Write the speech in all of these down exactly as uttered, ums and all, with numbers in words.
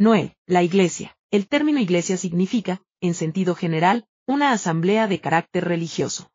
Noé, la Iglesia. El término Iglesia significa, en sentido general, una asamblea de carácter religioso.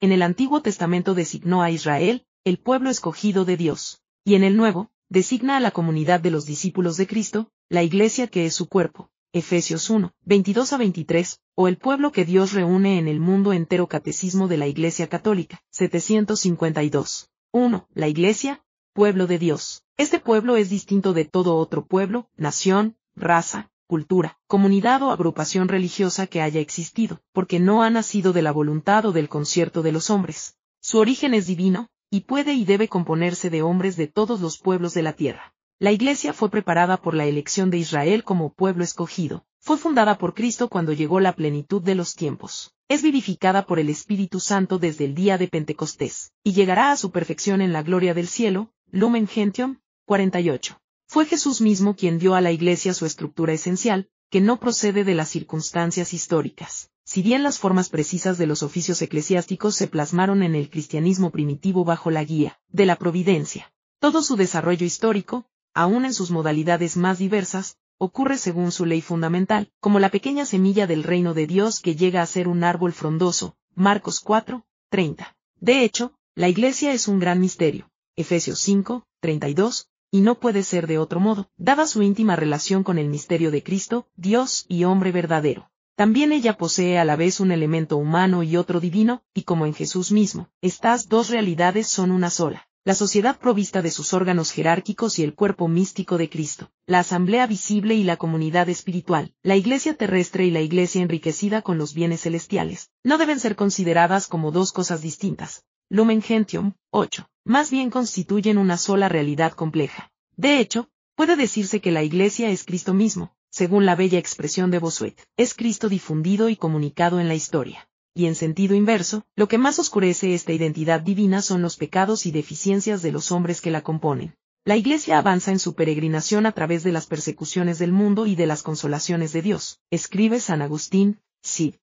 En el Antiguo Testamento designó a Israel, el pueblo escogido de Dios, y en el Nuevo, designa a la comunidad de los discípulos de Cristo, la Iglesia que es su cuerpo, Efesios uno, veintidós a veintitrés, o el pueblo que Dios reúne en el mundo entero. Catecismo de la Iglesia Católica, setecientos cincuenta y dos. uno. La Iglesia, pueblo de Dios. Este pueblo es distinto de todo otro pueblo, nación, raza, cultura, comunidad o agrupación religiosa que haya existido, porque no ha nacido de la voluntad o del concierto de los hombres. Su origen es divino, y puede y debe componerse de hombres de todos los pueblos de la tierra. La Iglesia fue preparada por la elección de Israel como pueblo escogido. Fue fundada por Cristo cuando llegó la plenitud de los tiempos. Es vivificada por el Espíritu Santo desde el día de Pentecostés, y llegará a su perfección en la gloria del cielo. Lumen Gentium, cuarenta y ocho. Fue Jesús mismo quien dio a la Iglesia su estructura esencial, que no procede de las circunstancias históricas. Si bien las formas precisas de los oficios eclesiásticos se plasmaron en el cristianismo primitivo bajo la guía de la providencia, todo su desarrollo histórico, aun en sus modalidades más diversas, ocurre según su ley fundamental, como la pequeña semilla del reino de Dios que llega a ser un árbol frondoso. Marcos cuatro, treinta. De hecho, la Iglesia es un gran misterio. Efesios cinco, treinta y dos, y no puede ser de otro modo, dada su íntima relación con el misterio de Cristo, Dios y hombre verdadero. También ella posee a la vez un elemento humano y otro divino, y como en Jesús mismo, estas dos realidades son una sola. La sociedad provista de sus órganos jerárquicos y el cuerpo místico de Cristo, la asamblea visible y la comunidad espiritual, la Iglesia terrestre y la Iglesia enriquecida con los bienes celestiales, no deben ser consideradas como dos cosas distintas. Lumen Gentium, ocho. Más bien constituyen una sola realidad compleja. De hecho, puede decirse que la Iglesia es Cristo mismo, según la bella expresión de Bossuet. Es Cristo difundido y comunicado en la historia. Y en sentido inverso, lo que más oscurece esta identidad divina son los pecados y deficiencias de los hombres que la componen. La Iglesia avanza en su peregrinación a través de las persecuciones del mundo y de las consolaciones de Dios, escribe San Agustín, cid.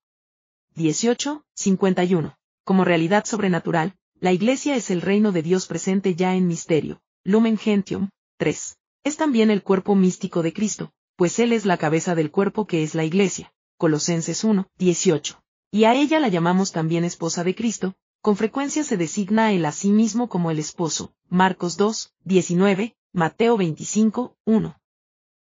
dieciocho, cincuenta y uno. Como realidad sobrenatural, la Iglesia es el reino de Dios presente ya en misterio. Lumen Gentium, tres. Es también el cuerpo místico de Cristo, pues Él es la cabeza del cuerpo que es la Iglesia. Colosenses uno, dieciocho. Y a ella la llamamos también esposa de Cristo, con frecuencia se designa a Él a sí mismo como el esposo. Marcos dos, diecinueve, Mateo veinticinco, uno.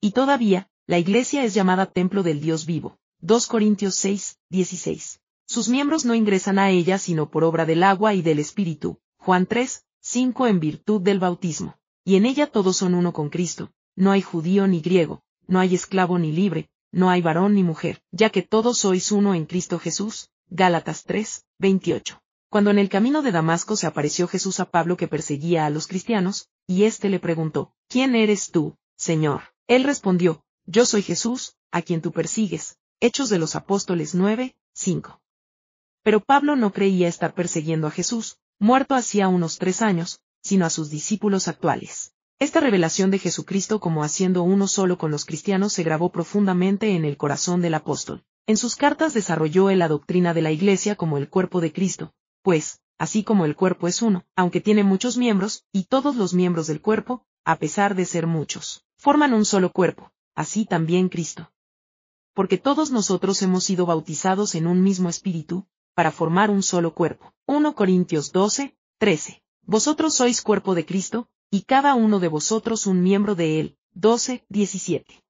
Y todavía, la Iglesia es llamada templo del Dios vivo. dos Corintios seis, dieciséis. Sus miembros no ingresan a ella sino por obra del agua y del Espíritu, Juan tres, cinco, en virtud del bautismo. Y en ella todos son uno con Cristo, no hay judío ni griego, no hay esclavo ni libre, no hay varón ni mujer, ya que todos sois uno en Cristo Jesús. Gálatas tres, veintiocho. Cuando en el camino de Damasco se apareció Jesús a Pablo, que perseguía a los cristianos, y éste le preguntó, ¿quién eres tú, Señor? Él respondió, yo soy Jesús, a quien tú persigues. Hechos de los Apóstoles nueve, cinco. Pero Pablo no creía estar persiguiendo a Jesús, muerto hacía unos tres años, sino a sus discípulos actuales. Esta revelación de Jesucristo como haciendo uno solo con los cristianos se grabó profundamente en el corazón del apóstol. En sus cartas desarrolló él la doctrina de la Iglesia como el cuerpo de Cristo, pues, así como el cuerpo es uno, aunque tiene muchos miembros, y todos los miembros del cuerpo, a pesar de ser muchos, forman un solo cuerpo, así también Cristo. Porque todos nosotros hemos sido bautizados en un mismo espíritu, para formar un solo cuerpo. primera Corintios doce, trece. Vosotros sois cuerpo de Cristo, y cada uno de vosotros un miembro de él. doce, diecisiete.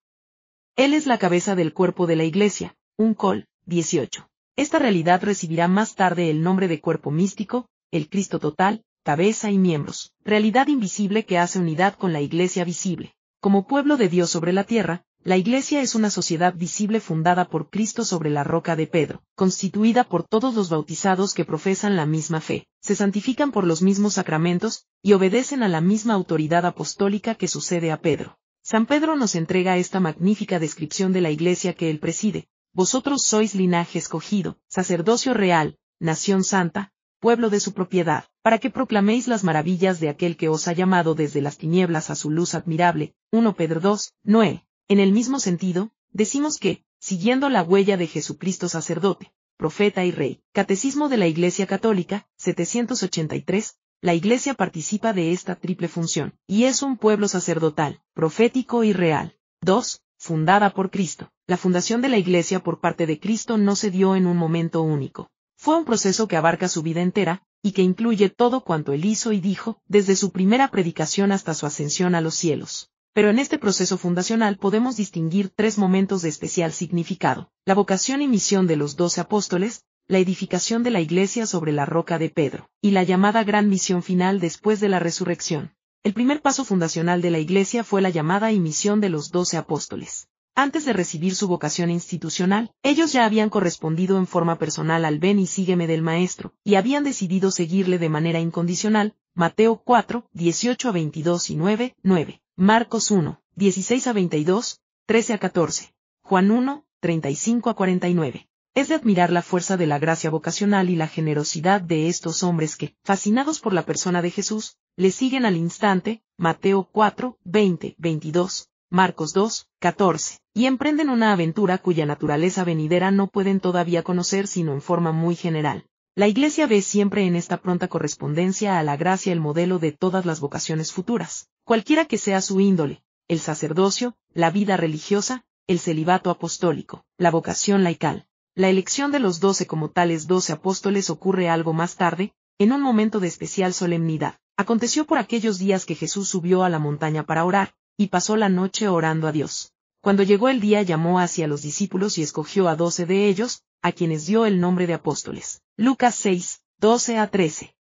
Él es la cabeza del cuerpo de la Iglesia. primera Col. dieciocho. Esta realidad recibirá más tarde el nombre de cuerpo místico, el Cristo total, cabeza y miembros, realidad invisible que hace unidad con la Iglesia visible. Como pueblo de Dios sobre la tierra, la Iglesia es una sociedad visible fundada por Cristo sobre la roca de Pedro, constituida por todos los bautizados que profesan la misma fe, se santifican por los mismos sacramentos, y obedecen a la misma autoridad apostólica que sucede a Pedro. San Pedro nos entrega esta magnífica descripción de la Iglesia que él preside. Vosotros sois linaje escogido, sacerdocio real, nación santa, pueblo de su propiedad, para que proclaméis las maravillas de aquel que os ha llamado desde las tinieblas a su luz admirable. primera Pedro dos, nueve. En el mismo sentido, decimos que, siguiendo la huella de Jesucristo sacerdote, profeta y rey, Catecismo de la Iglesia Católica, setecientos ochenta y tres, la Iglesia participa de esta triple función, y es un pueblo sacerdotal, profético y real. dos. fundada por Cristo. La fundación de la Iglesia por parte de Cristo no se dio en un momento único. Fue un proceso que abarca su vida entera, y que incluye todo cuanto él hizo y dijo, desde su primera predicación hasta su ascensión a los cielos. Pero en este proceso fundacional podemos distinguir tres momentos de especial significado: la vocación y misión de los doce apóstoles, la edificación de la Iglesia sobre la roca de Pedro, y la llamada gran misión final después de la resurrección. El primer paso fundacional de la Iglesia fue la llamada y misión de los doce apóstoles. Antes de recibir su vocación institucional, ellos ya habían correspondido en forma personal al ven y sígueme del Maestro, y habían decidido seguirle de manera incondicional, Mateo cuatro, dieciocho a veintidós y nueve, nueve, Marcos uno, dieciséis a veintidós, trece a catorce, Juan uno, treinta y cinco a cuarenta y nueve. Es de admirar la fuerza de la gracia vocacional y la generosidad de estos hombres que, fascinados por la persona de Jesús, le siguen al instante, Mateo cuatro, veinte, veintidós, Marcos dos, catorce, y emprenden una aventura cuya naturaleza venidera no pueden todavía conocer sino en forma muy general. La Iglesia ve siempre en esta pronta correspondencia a la gracia el modelo de todas las vocaciones futuras, cualquiera que sea su índole: el sacerdocio, la vida religiosa, el celibato apostólico, la vocación laical. La elección de los doce como tales doce apóstoles ocurre algo más tarde, en un momento de especial solemnidad. Aconteció por aquellos días que Jesús subió a la montaña para orar, y pasó la noche orando a Dios. Cuando llegó el día llamó hacia los discípulos y escogió a doce de ellos, a quienes dio el nombre de apóstoles. Lucas seis, doce a trece.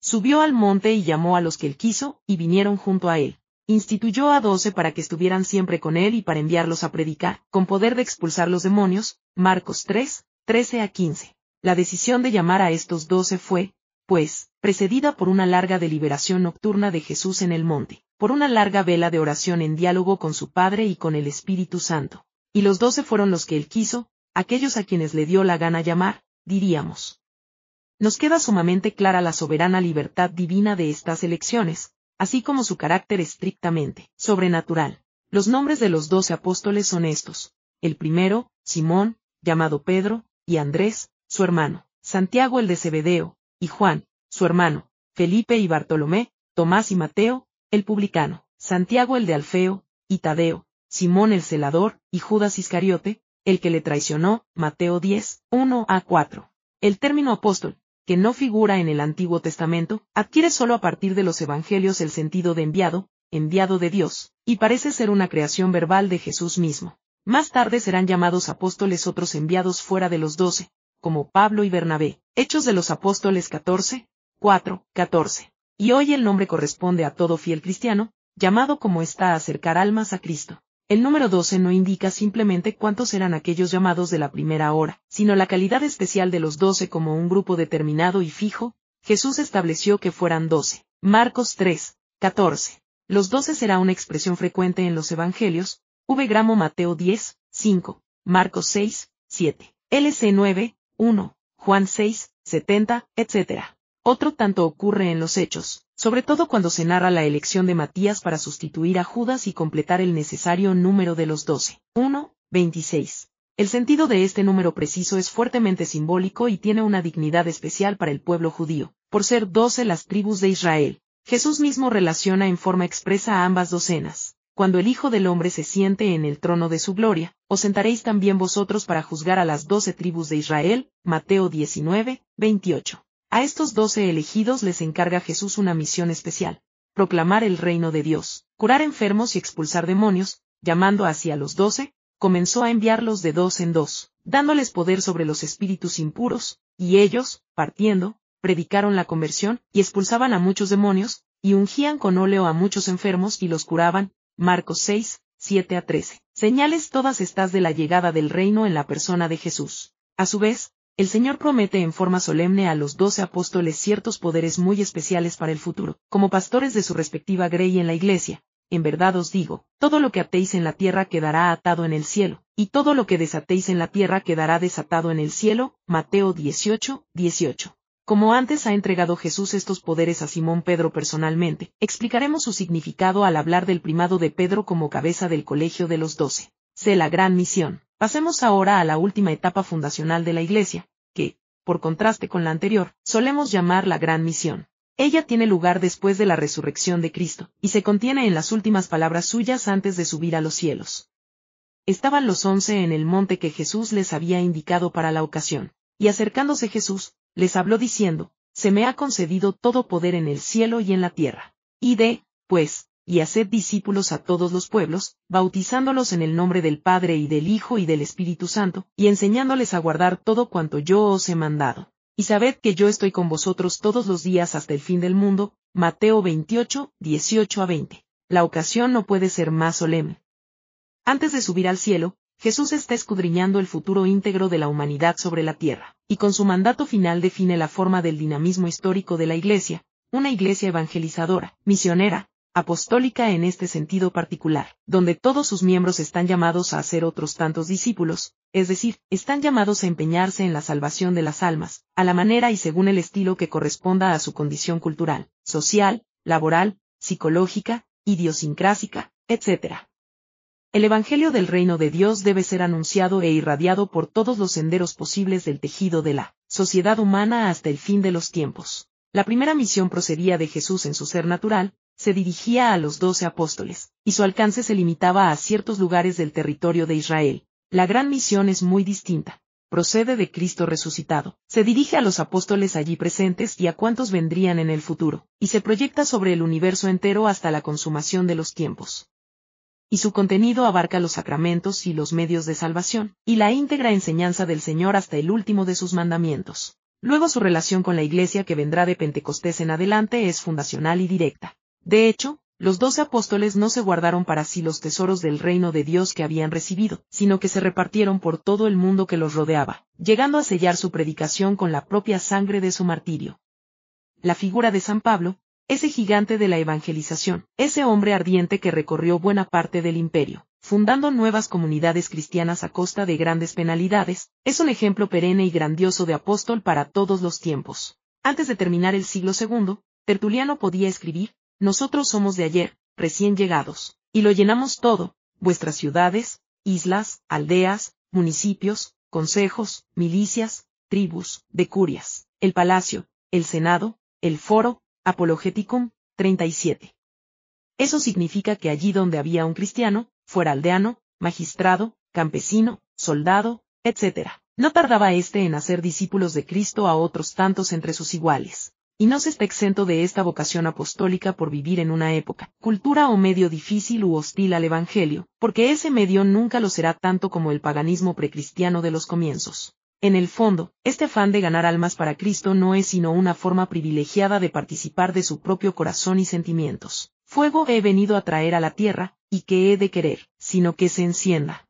Subió al monte y llamó a los que él quiso, y vinieron junto a él. Instituyó a doce para que estuvieran siempre con él y para enviarlos a predicar, con poder de expulsar los demonios. Marcos tres, trece a quince. La decisión de llamar a estos doce fue, pues, precedida por una larga deliberación nocturna de Jesús en el monte, por una larga vela de oración en diálogo con su Padre y con el Espíritu Santo. Y los doce fueron los que él quiso, aquellos a quienes le dio la gana llamar, diríamos. Nos queda sumamente clara la soberana libertad divina de estas elecciones, así como su carácter estrictamente sobrenatural. Los nombres de los doce apóstoles son estos: el primero, Simón, llamado Pedro, y Andrés, su hermano, Santiago el de Zebedeo, y Juan, su hermano, Felipe y Bartolomé, Tomás y Mateo, el publicano, Santiago el de Alfeo, y Tadeo, Simón el celador, y Judas Iscariote, el que le traicionó, Mateo diez, uno a cuatro. El término apóstol, que no figura en el Antiguo Testamento, adquiere solo a partir de los Evangelios el sentido de enviado, enviado de Dios, y parece ser una creación verbal de Jesús mismo. Más tarde serán llamados apóstoles otros enviados fuera de los doce, como Pablo y Bernabé. Hechos de los Apóstoles catorce, cuatro, catorce. Y hoy el nombre corresponde a todo fiel cristiano, llamado como está a acercar almas a Cristo. El número doce no indica simplemente cuántos eran aquellos llamados de la primera hora, sino la calidad especial de los doce como un grupo determinado y fijo. Jesús estableció que fueran doce. Marcos tres, catorce. Los doce será una expresión frecuente en los evangelios, v. gramo Mateo diez, cinco, Marcos seis, siete, L C nueve, uno, Juan seis, setenta, etcétera. Otro tanto ocurre en los Hechos, sobre todo cuando se narra la elección de Matías para sustituir a Judas y completar el necesario número de los doce. uno, veintiséis. El sentido de este número preciso es fuertemente simbólico y tiene una dignidad especial para el pueblo judío, por ser doce las tribus de Israel. Jesús mismo relaciona en forma expresa a ambas docenas. Cuando el Hijo del Hombre se siente en el trono de su gloria, os sentaréis también vosotros para juzgar a las doce tribus de Israel. Mateo diecinueve, veintiocho. A estos doce elegidos les encarga Jesús una misión especial: proclamar el reino de Dios, curar enfermos y expulsar demonios. Llamando así a los doce, comenzó a enviarlos de dos en dos, dándoles poder sobre los espíritus impuros, y ellos, partiendo, predicaron la conversión, y expulsaban a muchos demonios, y ungían con óleo a muchos enfermos y los curaban. Marcos seis, siete a trece. Señales todas estas de la llegada del reino en la persona de Jesús. A su vez, el Señor promete en forma solemne a los doce apóstoles ciertos poderes muy especiales para el futuro, como pastores de su respectiva grey en la Iglesia. En verdad os digo, todo lo que atéis en la tierra quedará atado en el cielo, y todo lo que desatéis en la tierra quedará desatado en el cielo. Mateo dieciocho, dieciocho. Como antes ha entregado Jesús estos poderes a Simón Pedro personalmente, explicaremos su significado al hablar del primado de Pedro como cabeza del colegio de los doce. Sé la gran misión. Pasemos ahora a la última etapa fundacional de la Iglesia, que, por contraste con la anterior, solemos llamar la Gran Misión. Ella tiene lugar después de la resurrección de Cristo, y se contiene en las últimas palabras suyas antes de subir a los cielos. estaban los once en el monte que Jesús les había indicado para la ocasión. Y acercándose Jesús, les habló diciendo, «Se me ha concedido todo poder en el cielo y en la tierra. Id, pues, y haced discípulos a todos los pueblos, bautizándolos en el nombre del Padre y del Hijo y del Espíritu Santo, y enseñándoles a guardar todo cuanto yo os he mandado. Y sabed que yo estoy con vosotros todos los días hasta el fin del mundo». Mateo veintiocho, dieciocho a veinte. La ocasión no puede ser más solemne. Antes de subir al cielo, Jesús está escudriñando el futuro íntegro de la humanidad sobre la tierra, y con su mandato final define la forma del dinamismo histórico de la Iglesia, una Iglesia evangelizadora, misionera, apostólica en este sentido particular, donde todos sus miembros están llamados a hacer otros tantos discípulos, es decir, están llamados a empeñarse en la salvación de las almas, a la manera y según el estilo que corresponda a su condición cultural, social, laboral, psicológica, idiosincrásica, etcétera. El Evangelio del Reino de Dios debe ser anunciado e irradiado por todos los senderos posibles del tejido de la sociedad humana hasta el fin de los tiempos. La primera misión procedía de Jesús en su ser natural, se dirigía a los doce apóstoles, y su alcance se limitaba a ciertos lugares del territorio de Israel. La gran misión es muy distinta. Procede de Cristo resucitado, se dirige a los apóstoles allí presentes y a cuantos vendrían en el futuro, y se proyecta sobre el universo entero hasta la consumación de los tiempos. Y su contenido abarca los sacramentos y los medios de salvación, y la íntegra enseñanza del Señor hasta el último de sus mandamientos. Luego su relación con la Iglesia que vendrá de Pentecostés en adelante es fundacional y directa. De hecho, los doce apóstoles no se guardaron para sí los tesoros del reino de Dios que habían recibido, sino que se repartieron por todo el mundo que los rodeaba, llegando a sellar su predicación con la propia sangre de su martirio. La figura de San Pablo, ese gigante de la evangelización, ese hombre ardiente que recorrió buena parte del imperio, fundando nuevas comunidades cristianas a costa de grandes penalidades, es un ejemplo perenne y grandioso de apóstol para todos los tiempos. Antes de terminar el siglo segundo, Tertuliano podía escribir, «Nosotros somos de ayer, recién llegados, y lo llenamos todo, vuestras ciudades, islas, aldeas, municipios, consejos, milicias, tribus, decurias, el palacio, el senado, el foro, apologeticum, treinta y siete. Eso significa que allí donde había un cristiano, fuera aldeano, magistrado, campesino, soldado, etcétera, no tardaba éste en hacer discípulos de Cristo a otros tantos entre sus iguales. Y no se está exento de esta vocación apostólica por vivir en una época, cultura o medio difícil u hostil al Evangelio, porque ese medio nunca lo será tanto como el paganismo precristiano de los comienzos. En el fondo, este afán de ganar almas para Cristo no es sino una forma privilegiada de participar de su propio corazón y sentimientos. Fuego he venido a traer a la tierra, y que he de querer, sino que se encienda.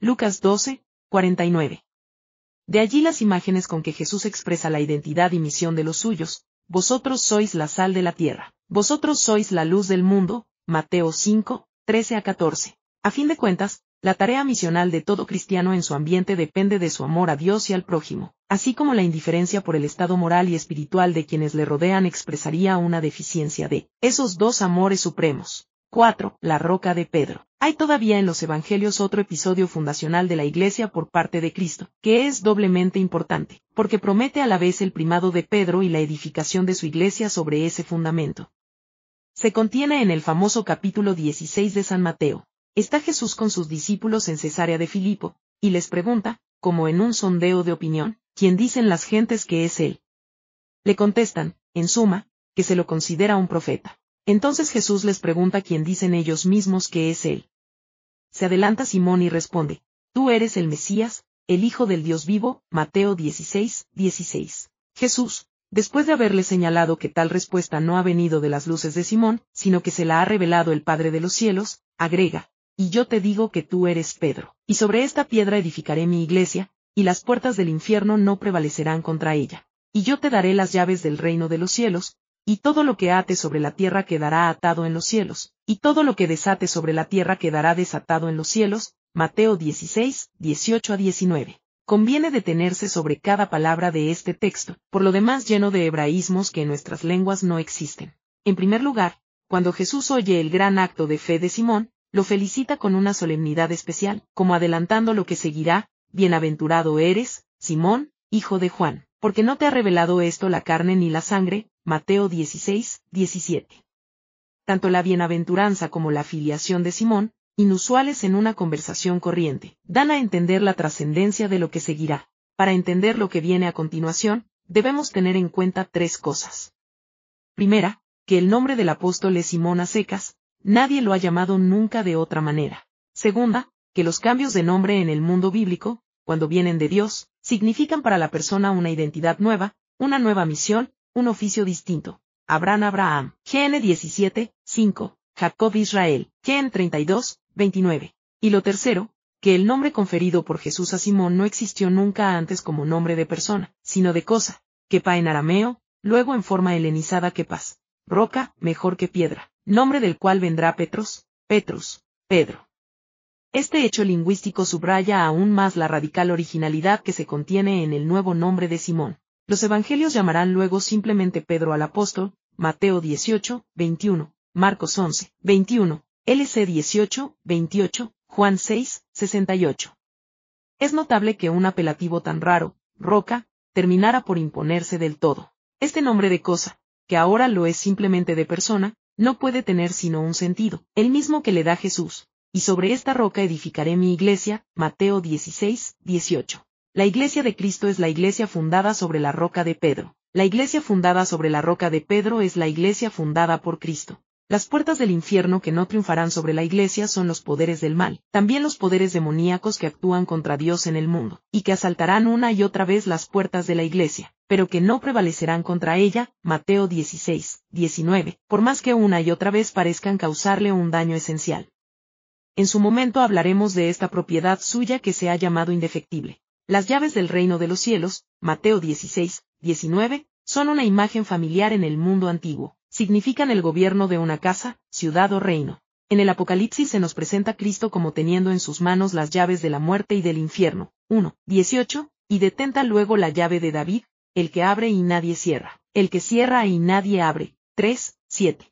Lucas doce, cuarenta y nueve. De allí las imágenes con que Jesús expresa la identidad y misión de los suyos. Vosotros sois la sal de la tierra. Vosotros sois la luz del mundo. Mateo cinco, trece a catorce. A fin de cuentas, la tarea misional de todo cristiano en su ambiente depende de su amor a Dios y al prójimo, así como la indiferencia por el estado moral y espiritual de quienes le rodean expresaría una deficiencia de esos dos amores supremos. cuatro. La roca de Pedro. Hay todavía en los evangelios otro episodio fundacional de la Iglesia por parte de Cristo, que es doblemente importante, porque promete a la vez el primado de Pedro y la edificación de su Iglesia sobre ese fundamento. Se contiene en el famoso capítulo dieciséis de San Mateo. Está Jesús con sus discípulos en Cesarea de Filipo, y les pregunta, como en un sondeo de opinión, ¿quién dicen las gentes que es él? Le contestan, en suma, que se lo considera un profeta. Entonces Jesús les pregunta quién dicen ellos mismos que es él. Se adelanta Simón y responde, «Tú eres el Mesías, el Hijo del Dios vivo», Mateo dieciséis, dieciséis. Jesús, después de haberle señalado que tal respuesta no ha venido de las luces de Simón, sino que se la ha revelado el Padre de los cielos, agrega, «Y yo te digo que tú eres Pedro, y sobre esta piedra edificaré mi iglesia, y las puertas del infierno no prevalecerán contra ella. Y yo te daré las llaves del reino de los cielos, y todo lo que ate sobre la tierra quedará atado en los cielos, y todo lo que desate sobre la tierra quedará desatado en los cielos», Mateo dieciséis, dieciocho a diecinueve. Conviene detenerse sobre cada palabra de este texto, por lo demás lleno de hebraísmos que en nuestras lenguas no existen. En primer lugar, cuando Jesús oye el gran acto de fe de Simón, lo felicita con una solemnidad especial, como adelantando lo que seguirá, «Bienaventurado eres, Simón, hijo de Juan, porque no te ha revelado esto la carne ni la sangre», Mateo dieciséis, diecisiete. Tanto la bienaventuranza como la filiación de Simón, inusuales en una conversación corriente, dan a entender la trascendencia de lo que seguirá. Para entender lo que viene a continuación, debemos tener en cuenta tres cosas. Primera, que el nombre del apóstol es Simón a secas, nadie lo ha llamado nunca de otra manera. Segunda, que los cambios de nombre en el mundo bíblico, cuando vienen de Dios, significan para la persona una identidad nueva, una nueva misión, un oficio distinto. Abraham Abraham, Génesis diecisiete, cinco, Jacob Israel, Génesis treinta y dos, veintinueve. Y lo tercero, que el nombre conferido por Jesús a Simón no existió nunca antes como nombre de persona, sino de cosa, kepa en arameo, luego en forma helenizada kepas, roca, mejor que piedra, nombre del cual vendrá Petros, Petrus, Pedro. Este hecho lingüístico subraya aún más la radical originalidad que se contiene en el nuevo nombre de Simón. Los evangelios llamarán luego simplemente Pedro al apóstol, Mateo dieciocho, veintiuno, Marcos once, veintiuno, Lucas dieciocho, veintiocho, Juan seis, sesenta y ocho. Es notable que un apelativo tan raro, roca, terminara por imponerse del todo. Este nombre de cosa, que ahora lo es simplemente de persona, no puede tener sino un sentido, el mismo que le da Jesús. Y sobre esta roca edificaré mi iglesia, Mateo dieciséis, dieciocho. La iglesia de Cristo es la iglesia fundada sobre la roca de Pedro. La iglesia fundada sobre la roca de Pedro es la iglesia fundada por Cristo. Las puertas del infierno que no triunfarán sobre la iglesia son los poderes del mal, también los poderes demoníacos que actúan contra Dios en el mundo, y que asaltarán una y otra vez las puertas de la iglesia, pero que no prevalecerán contra ella, Mateo dieciséis, diecinueve, por más que una y otra vez parezcan causarle un daño esencial. En su momento hablaremos de esta propiedad suya que se ha llamado indefectible. Las llaves del reino de los cielos, Mateo dieciséis, diecinueve, son una imagen familiar en el mundo antiguo. Significan el gobierno de una casa, ciudad o reino. En el Apocalipsis se nos presenta Cristo como teniendo en sus manos las llaves de la muerte y del infierno, uno, dieciocho, y detenta luego la llave de David, el que abre y nadie cierra, el que cierra y nadie abre, tres, siete.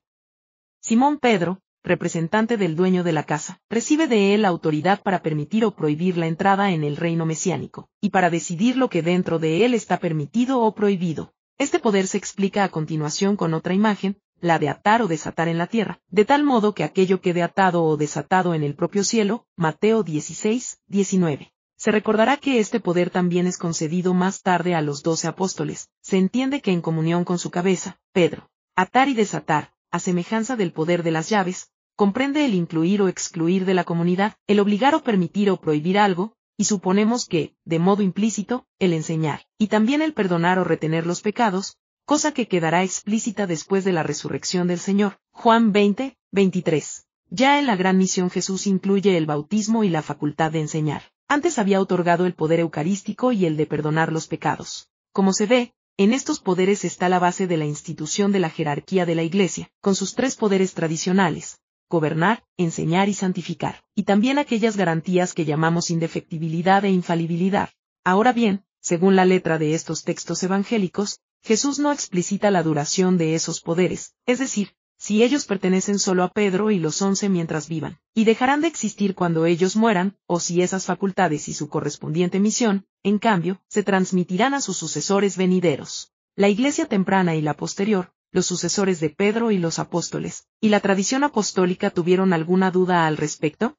Simón Pedro, representante del dueño de la casa, recibe de él autoridad para permitir o prohibir la entrada en el reino mesiánico, y para decidir lo que dentro de él está permitido o prohibido. Este poder se explica a continuación con otra imagen, la de atar o desatar en la tierra, de tal modo que aquello quede atado o desatado en el propio cielo, Mateo dieciséis, diecinueve. Se recordará que este poder también es concedido más tarde a los doce apóstoles, se entiende que en comunión con su cabeza, Pedro. Atar y desatar, a semejanza del poder de las llaves, comprende el incluir o excluir de la comunidad, el obligar o permitir o prohibir algo, y suponemos que, de modo implícito, el enseñar, y también el perdonar o retener los pecados, cosa que quedará explícita después de la resurrección del Señor. Juan veinte, veintitrés. Ya en la gran misión Jesús incluye el bautismo y la facultad de enseñar. Antes había otorgado el poder eucarístico y el de perdonar los pecados. Como se ve, en estos poderes está la base de la institución de la jerarquía de la Iglesia, con sus tres poderes tradicionales. Gobernar, enseñar y santificar, y también aquellas garantías que llamamos indefectibilidad e infalibilidad. Ahora bien, según la letra de estos textos evangélicos, Jesús no explicita la duración de esos poderes, es decir, si ellos pertenecen solo a Pedro y los once mientras vivan, y dejarán de existir cuando ellos mueran, o si esas facultades y su correspondiente misión, en cambio, se transmitirán a sus sucesores venideros. La Iglesia temprana y la posterior, los sucesores de Pedro y los apóstoles, y la tradición apostólica tuvieron alguna duda al respecto?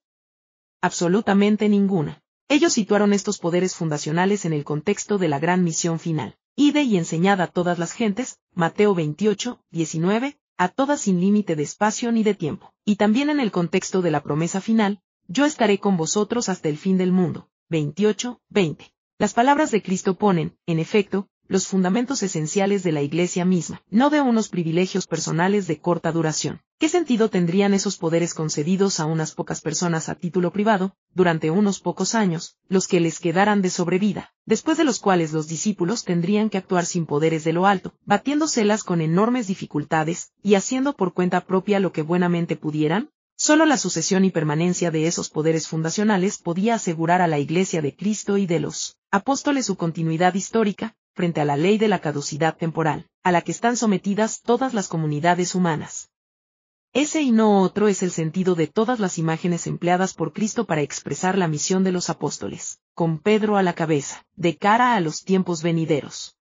Absolutamente ninguna. Ellos situaron estos poderes fundacionales en el contexto de la gran misión final. Id y enseñad a todas las gentes, Mateo veintiocho, diecinueve, a todas sin límite de espacio ni de tiempo. Y también en el contexto de la promesa final, yo estaré con vosotros hasta el fin del mundo, veintiocho, veinte. Las palabras de Cristo ponen, en efecto, los fundamentos esenciales de la Iglesia misma, no de unos privilegios personales de corta duración. ¿Qué sentido tendrían esos poderes concedidos a unas pocas personas a título privado, durante unos pocos años, los que les quedaran de sobrevida, después de los cuales los discípulos tendrían que actuar sin poderes de lo alto, batiéndoselas con enormes dificultades, y haciendo por cuenta propia lo que buenamente pudieran? Solo la sucesión y permanencia de esos poderes fundacionales podía asegurar a la Iglesia de Cristo y de los apóstoles su continuidad histórica, frente a la ley de la caducidad temporal, a la que están sometidas todas las comunidades humanas. Ese y no otro es el sentido de todas las imágenes empleadas por Cristo para expresar la misión de los apóstoles, con Pedro a la cabeza, de cara a los tiempos venideros.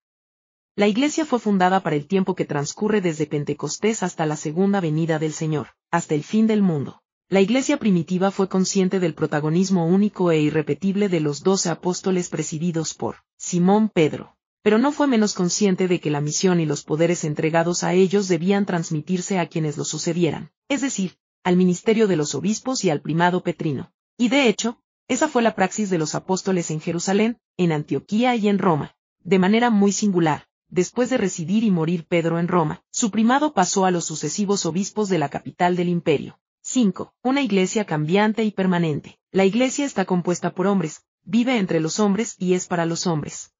La Iglesia fue fundada para el tiempo que transcurre desde Pentecostés hasta la segunda venida del Señor, hasta el fin del mundo. La Iglesia primitiva fue consciente del protagonismo único e irrepetible de los doce apóstoles presididos por Simón Pedro, pero no fue menos consciente de que la misión y los poderes entregados a ellos debían transmitirse a quienes los sucedieran, es decir, al ministerio de los obispos y al primado petrino. Y de hecho, esa fue la praxis de los apóstoles en Jerusalén, en Antioquía y en Roma. De manera muy singular, después de residir y morir Pedro en Roma, su primado pasó a los sucesivos obispos de la capital del imperio. cinco. Una iglesia cambiante y permanente. La iglesia está compuesta por hombres, vive entre los hombres y es para los hombres.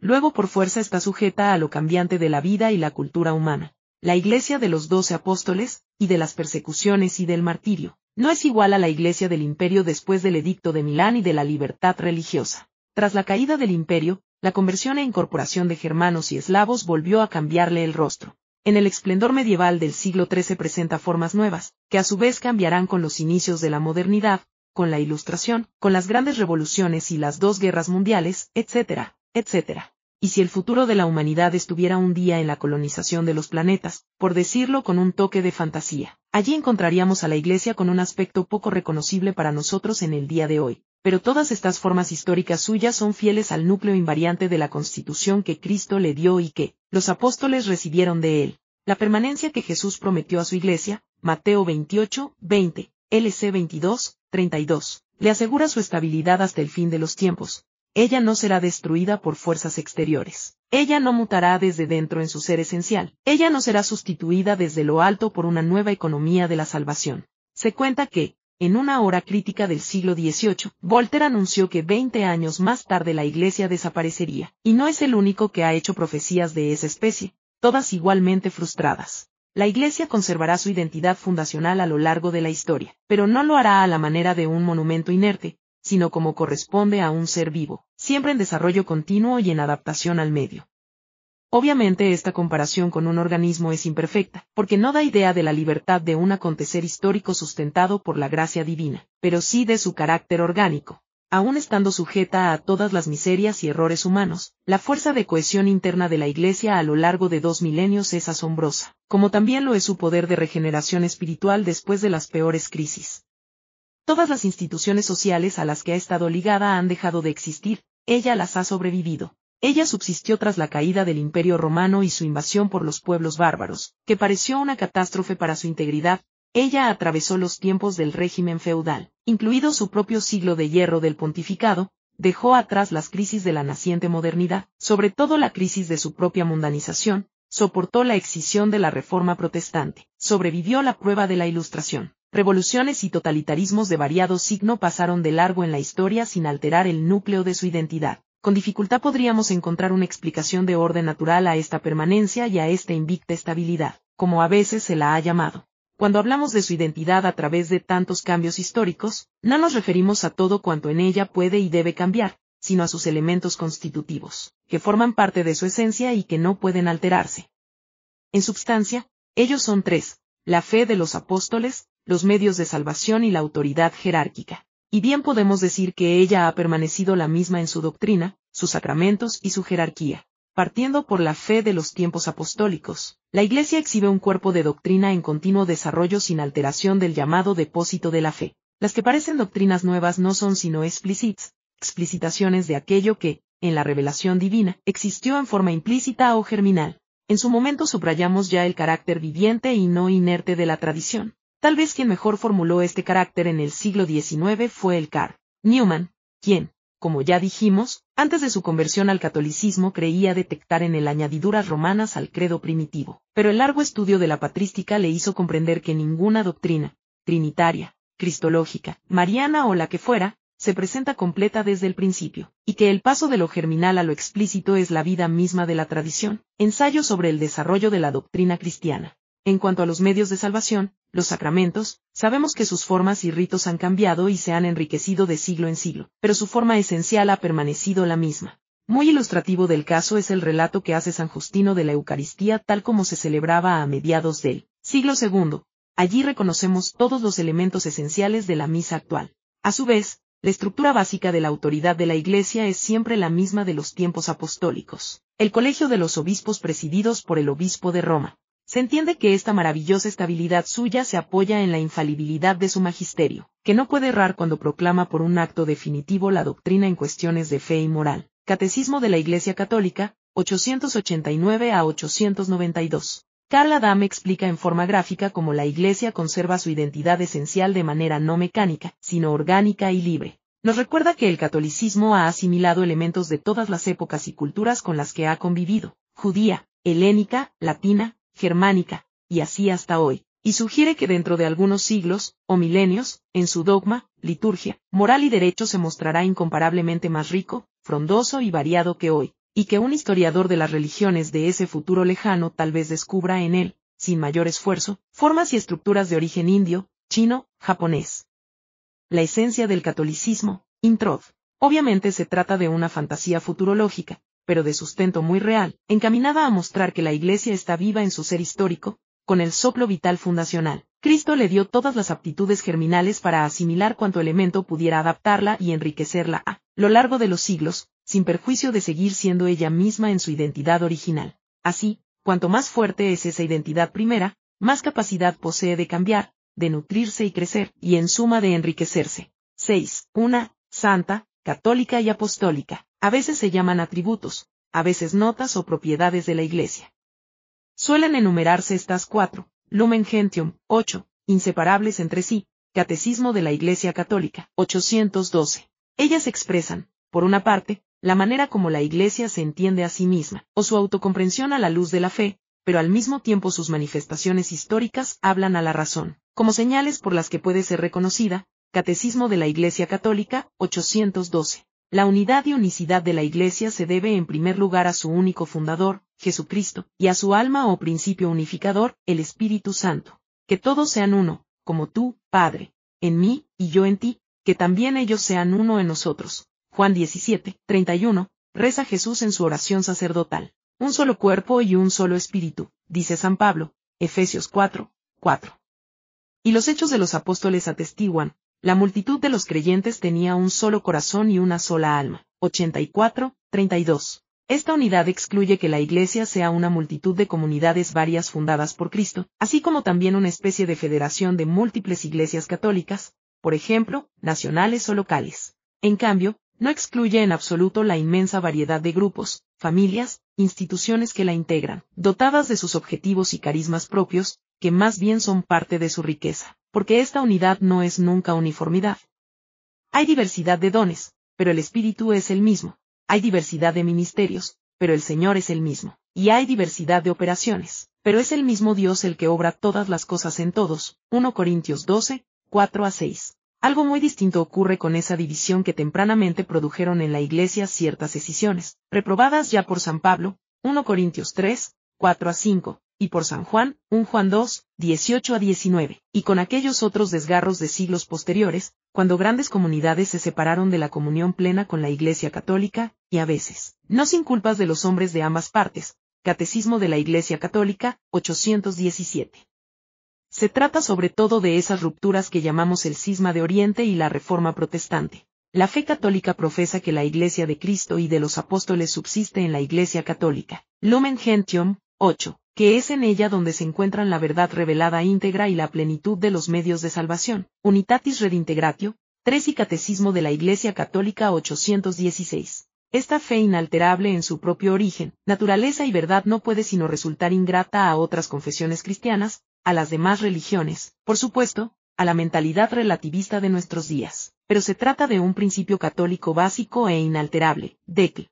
Luego por fuerza está sujeta a lo cambiante de la vida y la cultura humana. La iglesia de los doce apóstoles, y de las persecuciones y del martirio, no es igual a la iglesia del imperio después del edicto de Milán y de la libertad religiosa. Tras la caída del imperio, la conversión e incorporación de germanos y eslavos volvió a cambiarle el rostro. En el esplendor medieval del siglo trece presenta formas nuevas, que a su vez cambiarán con los inicios de la modernidad, con la Ilustración, con las grandes revoluciones y las dos guerras mundiales, etcétera, etcétera. Y si el futuro de la humanidad estuviera un día en la colonización de los planetas, por decirlo con un toque de fantasía, allí encontraríamos a la Iglesia con un aspecto poco reconocible para nosotros en el día de hoy. Pero todas estas formas históricas suyas son fieles al núcleo invariante de la constitución que Cristo le dio y que los apóstoles recibieron de él. La permanencia que Jesús prometió a su iglesia, Mateo veintiocho, veinte, L C veintidós, treinta y dos, le asegura su estabilidad hasta el fin de los tiempos. Ella no será destruida por fuerzas exteriores. Ella no mutará desde dentro en su ser esencial. Ella no será sustituida desde lo alto por una nueva economía de la salvación. Se cuenta que, en una hora crítica del siglo dieciocho, Voltaire anunció que veinte años más tarde la Iglesia desaparecería, y no es el único que ha hecho profecías de esa especie, todas igualmente frustradas. La Iglesia conservará su identidad fundacional a lo largo de la historia, pero no lo hará a la manera de un monumento inerte, sino como corresponde a un ser vivo, siempre en desarrollo continuo y en adaptación al medio. Obviamente esta comparación con un organismo es imperfecta, porque no da idea de la libertad de un acontecer histórico sustentado por la gracia divina, pero sí de su carácter orgánico. Aún estando sujeta a todas las miserias y errores humanos, la fuerza de cohesión interna de la Iglesia a lo largo de dos milenios es asombrosa, como también lo es su poder de regeneración espiritual después de las peores crisis. Todas las instituciones sociales a las que ha estado ligada han dejado de existir, ella las ha sobrevivido. Ella subsistió tras la caída del Imperio Romano y su invasión por los pueblos bárbaros, que pareció una catástrofe para su integridad. Ella atravesó los tiempos del régimen feudal, incluido su propio siglo de hierro del pontificado, dejó atrás las crisis de la naciente modernidad, sobre todo la crisis de su propia mundanización, soportó la escisión de la Reforma protestante, sobrevivió la prueba de la Ilustración. Revoluciones y totalitarismos de variado signo pasaron de largo en la historia sin alterar el núcleo de su identidad. Con dificultad podríamos encontrar una explicación de orden natural a esta permanencia y a esta invicta estabilidad, como a veces se la ha llamado. Cuando hablamos de su identidad a través de tantos cambios históricos, no nos referimos a todo cuanto en ella puede y debe cambiar, sino a sus elementos constitutivos, que forman parte de su esencia y que no pueden alterarse. En substancia, ellos son tres: la fe de los apóstoles, los medios de salvación y la autoridad jerárquica. Y bien podemos decir que ella ha permanecido la misma en su doctrina, sus sacramentos y su jerarquía. Partiendo por la fe de los tiempos apostólicos, la Iglesia exhibe un cuerpo de doctrina en continuo desarrollo sin alteración del llamado depósito de la fe. Las que parecen doctrinas nuevas no son sino explicits, explicitaciones de aquello que, en la revelación divina, existió en forma implícita o germinal. En su momento subrayamos ya el carácter viviente y no inerte de la tradición. Tal vez quien mejor formuló este carácter en el siglo diecinueve fue el Carl Newman, quien, como ya dijimos, antes de su conversión al catolicismo creía detectar en él añadiduras romanas al credo primitivo. Pero el largo estudio de la patrística le hizo comprender que ninguna doctrina, trinitaria, cristológica, mariana o la que fuera, se presenta completa desde el principio, y que el paso de lo germinal a lo explícito es la vida misma de la tradición. Ensayo sobre el desarrollo de la doctrina cristiana. En cuanto a los medios de salvación, los sacramentos, sabemos que sus formas y ritos han cambiado y se han enriquecido de siglo en siglo, pero su forma esencial ha permanecido la misma. Muy ilustrativo del caso es el relato que hace San Justino de la Eucaristía tal como se celebraba a mediados del siglo segundo. Allí reconocemos todos los elementos esenciales de la misa actual. A su vez, la estructura básica de la autoridad de la Iglesia es siempre la misma de los tiempos apostólicos. El colegio de los obispos presididos por el obispo de Roma. Se entiende que esta maravillosa estabilidad suya se apoya en la infalibilidad de su magisterio, que no puede errar cuando proclama por un acto definitivo la doctrina en cuestiones de fe y moral. Catecismo de la Iglesia Católica, ochocientos ochenta y nueve a ochocientos noventa y dos. Karl Adam explica en forma gráfica cómo la Iglesia conserva su identidad esencial de manera no mecánica, sino orgánica y libre. Nos recuerda que el catolicismo ha asimilado elementos de todas las épocas y culturas con las que ha convivido, judía, helénica, latina, germánica, y así hasta hoy, y sugiere que dentro de algunos siglos, o milenios, en su dogma, liturgia, moral y derecho se mostrará incomparablemente más rico, frondoso y variado que hoy, y que un historiador de las religiones de ese futuro lejano tal vez descubra en él, sin mayor esfuerzo, formas y estructuras de origen indio, chino, japonés. La esencia del catolicismo, introd. Obviamente se trata de una fantasía futurológica, pero de sustento muy real, encaminada a mostrar que la Iglesia está viva en su ser histórico, con el soplo vital fundacional. Cristo le dio todas las aptitudes germinales para asimilar cuanto elemento pudiera adaptarla y enriquecerla a lo largo de los siglos, sin perjuicio de seguir siendo ella misma en su identidad original. Así, cuanto más fuerte es esa identidad primera, más capacidad posee de cambiar, de nutrirse y crecer, y en suma de enriquecerse. seis. Una, santa, católica y apostólica. A veces se llaman atributos, a veces notas o propiedades de la Iglesia. Suelen enumerarse estas cuatro, Lumen Gentium, ocho, inseparables entre sí, Catecismo de la Iglesia Católica, ochocientos doce. Ellas expresan, por una parte, la manera como la Iglesia se entiende a sí misma, o su autocomprensión a la luz de la fe, pero al mismo tiempo sus manifestaciones históricas hablan a la razón, como señales por las que puede ser reconocida, Catecismo de la Iglesia Católica, ochocientos doce. La unidad y unicidad de la Iglesia se debe en primer lugar a su único fundador, Jesucristo, y a su alma o principio unificador, el Espíritu Santo. Que todos sean uno, como tú, Padre, en mí, y yo en ti, que también ellos sean uno en nosotros. Juan diecisiete, treinta y uno, reza Jesús en su oración sacerdotal. Un solo cuerpo y un solo espíritu, dice San Pablo, Efesios cuatro, cuatro. Y los Hechos de los Apóstoles atestiguan, la multitud de los creyentes tenía un solo corazón y una sola alma, ochenta y cuatro, treinta y dos. Esta unidad excluye que la Iglesia sea una multitud de comunidades varias fundadas por Cristo, así como también una especie de federación de múltiples iglesias católicas, por ejemplo, nacionales o locales. En cambio, no excluye en absoluto la inmensa variedad de grupos, familias, instituciones que la integran, dotadas de sus objetivos y carismas propios, que más bien son parte de su riqueza, porque esta unidad no es nunca uniformidad. Hay diversidad de dones, pero el Espíritu es el mismo. Hay diversidad de ministerios, pero el Señor es el mismo. Y hay diversidad de operaciones, pero es el mismo Dios el que obra todas las cosas en todos. primera Corintios doce, cuatro a seis. Algo muy distinto ocurre con esa división que tempranamente produjeron en la Iglesia ciertas escisiones, reprobadas ya por San Pablo, primera Corintios tres, cuatro a cinco, y por San Juan, primera Juan dos, dieciocho a diecinueve, y con aquellos otros desgarros de siglos posteriores, cuando grandes comunidades se separaron de la comunión plena con la Iglesia Católica, y a veces, no sin culpas de los hombres de ambas partes, Catecismo de la Iglesia Católica, ochocientos diecisiete. Se trata sobre todo de esas rupturas que llamamos el cisma de Oriente y la Reforma Protestante. La fe católica profesa que la Iglesia de Cristo y de los apóstoles subsiste en la Iglesia Católica. Lumen Gentium, ocho, que es en ella donde se encuentran la verdad revelada íntegra y la plenitud de los medios de salvación. Unitatis Redintegratio, tres y Catecismo de la Iglesia Católica ochocientos dieciséis. Esta fe inalterable en su propio origen, naturaleza y verdad no puede sino resultar ingrata a otras confesiones cristianas, a las demás religiones, por supuesto, a la mentalidad relativista de nuestros días, pero se trata de un principio católico básico e inalterable, Decl.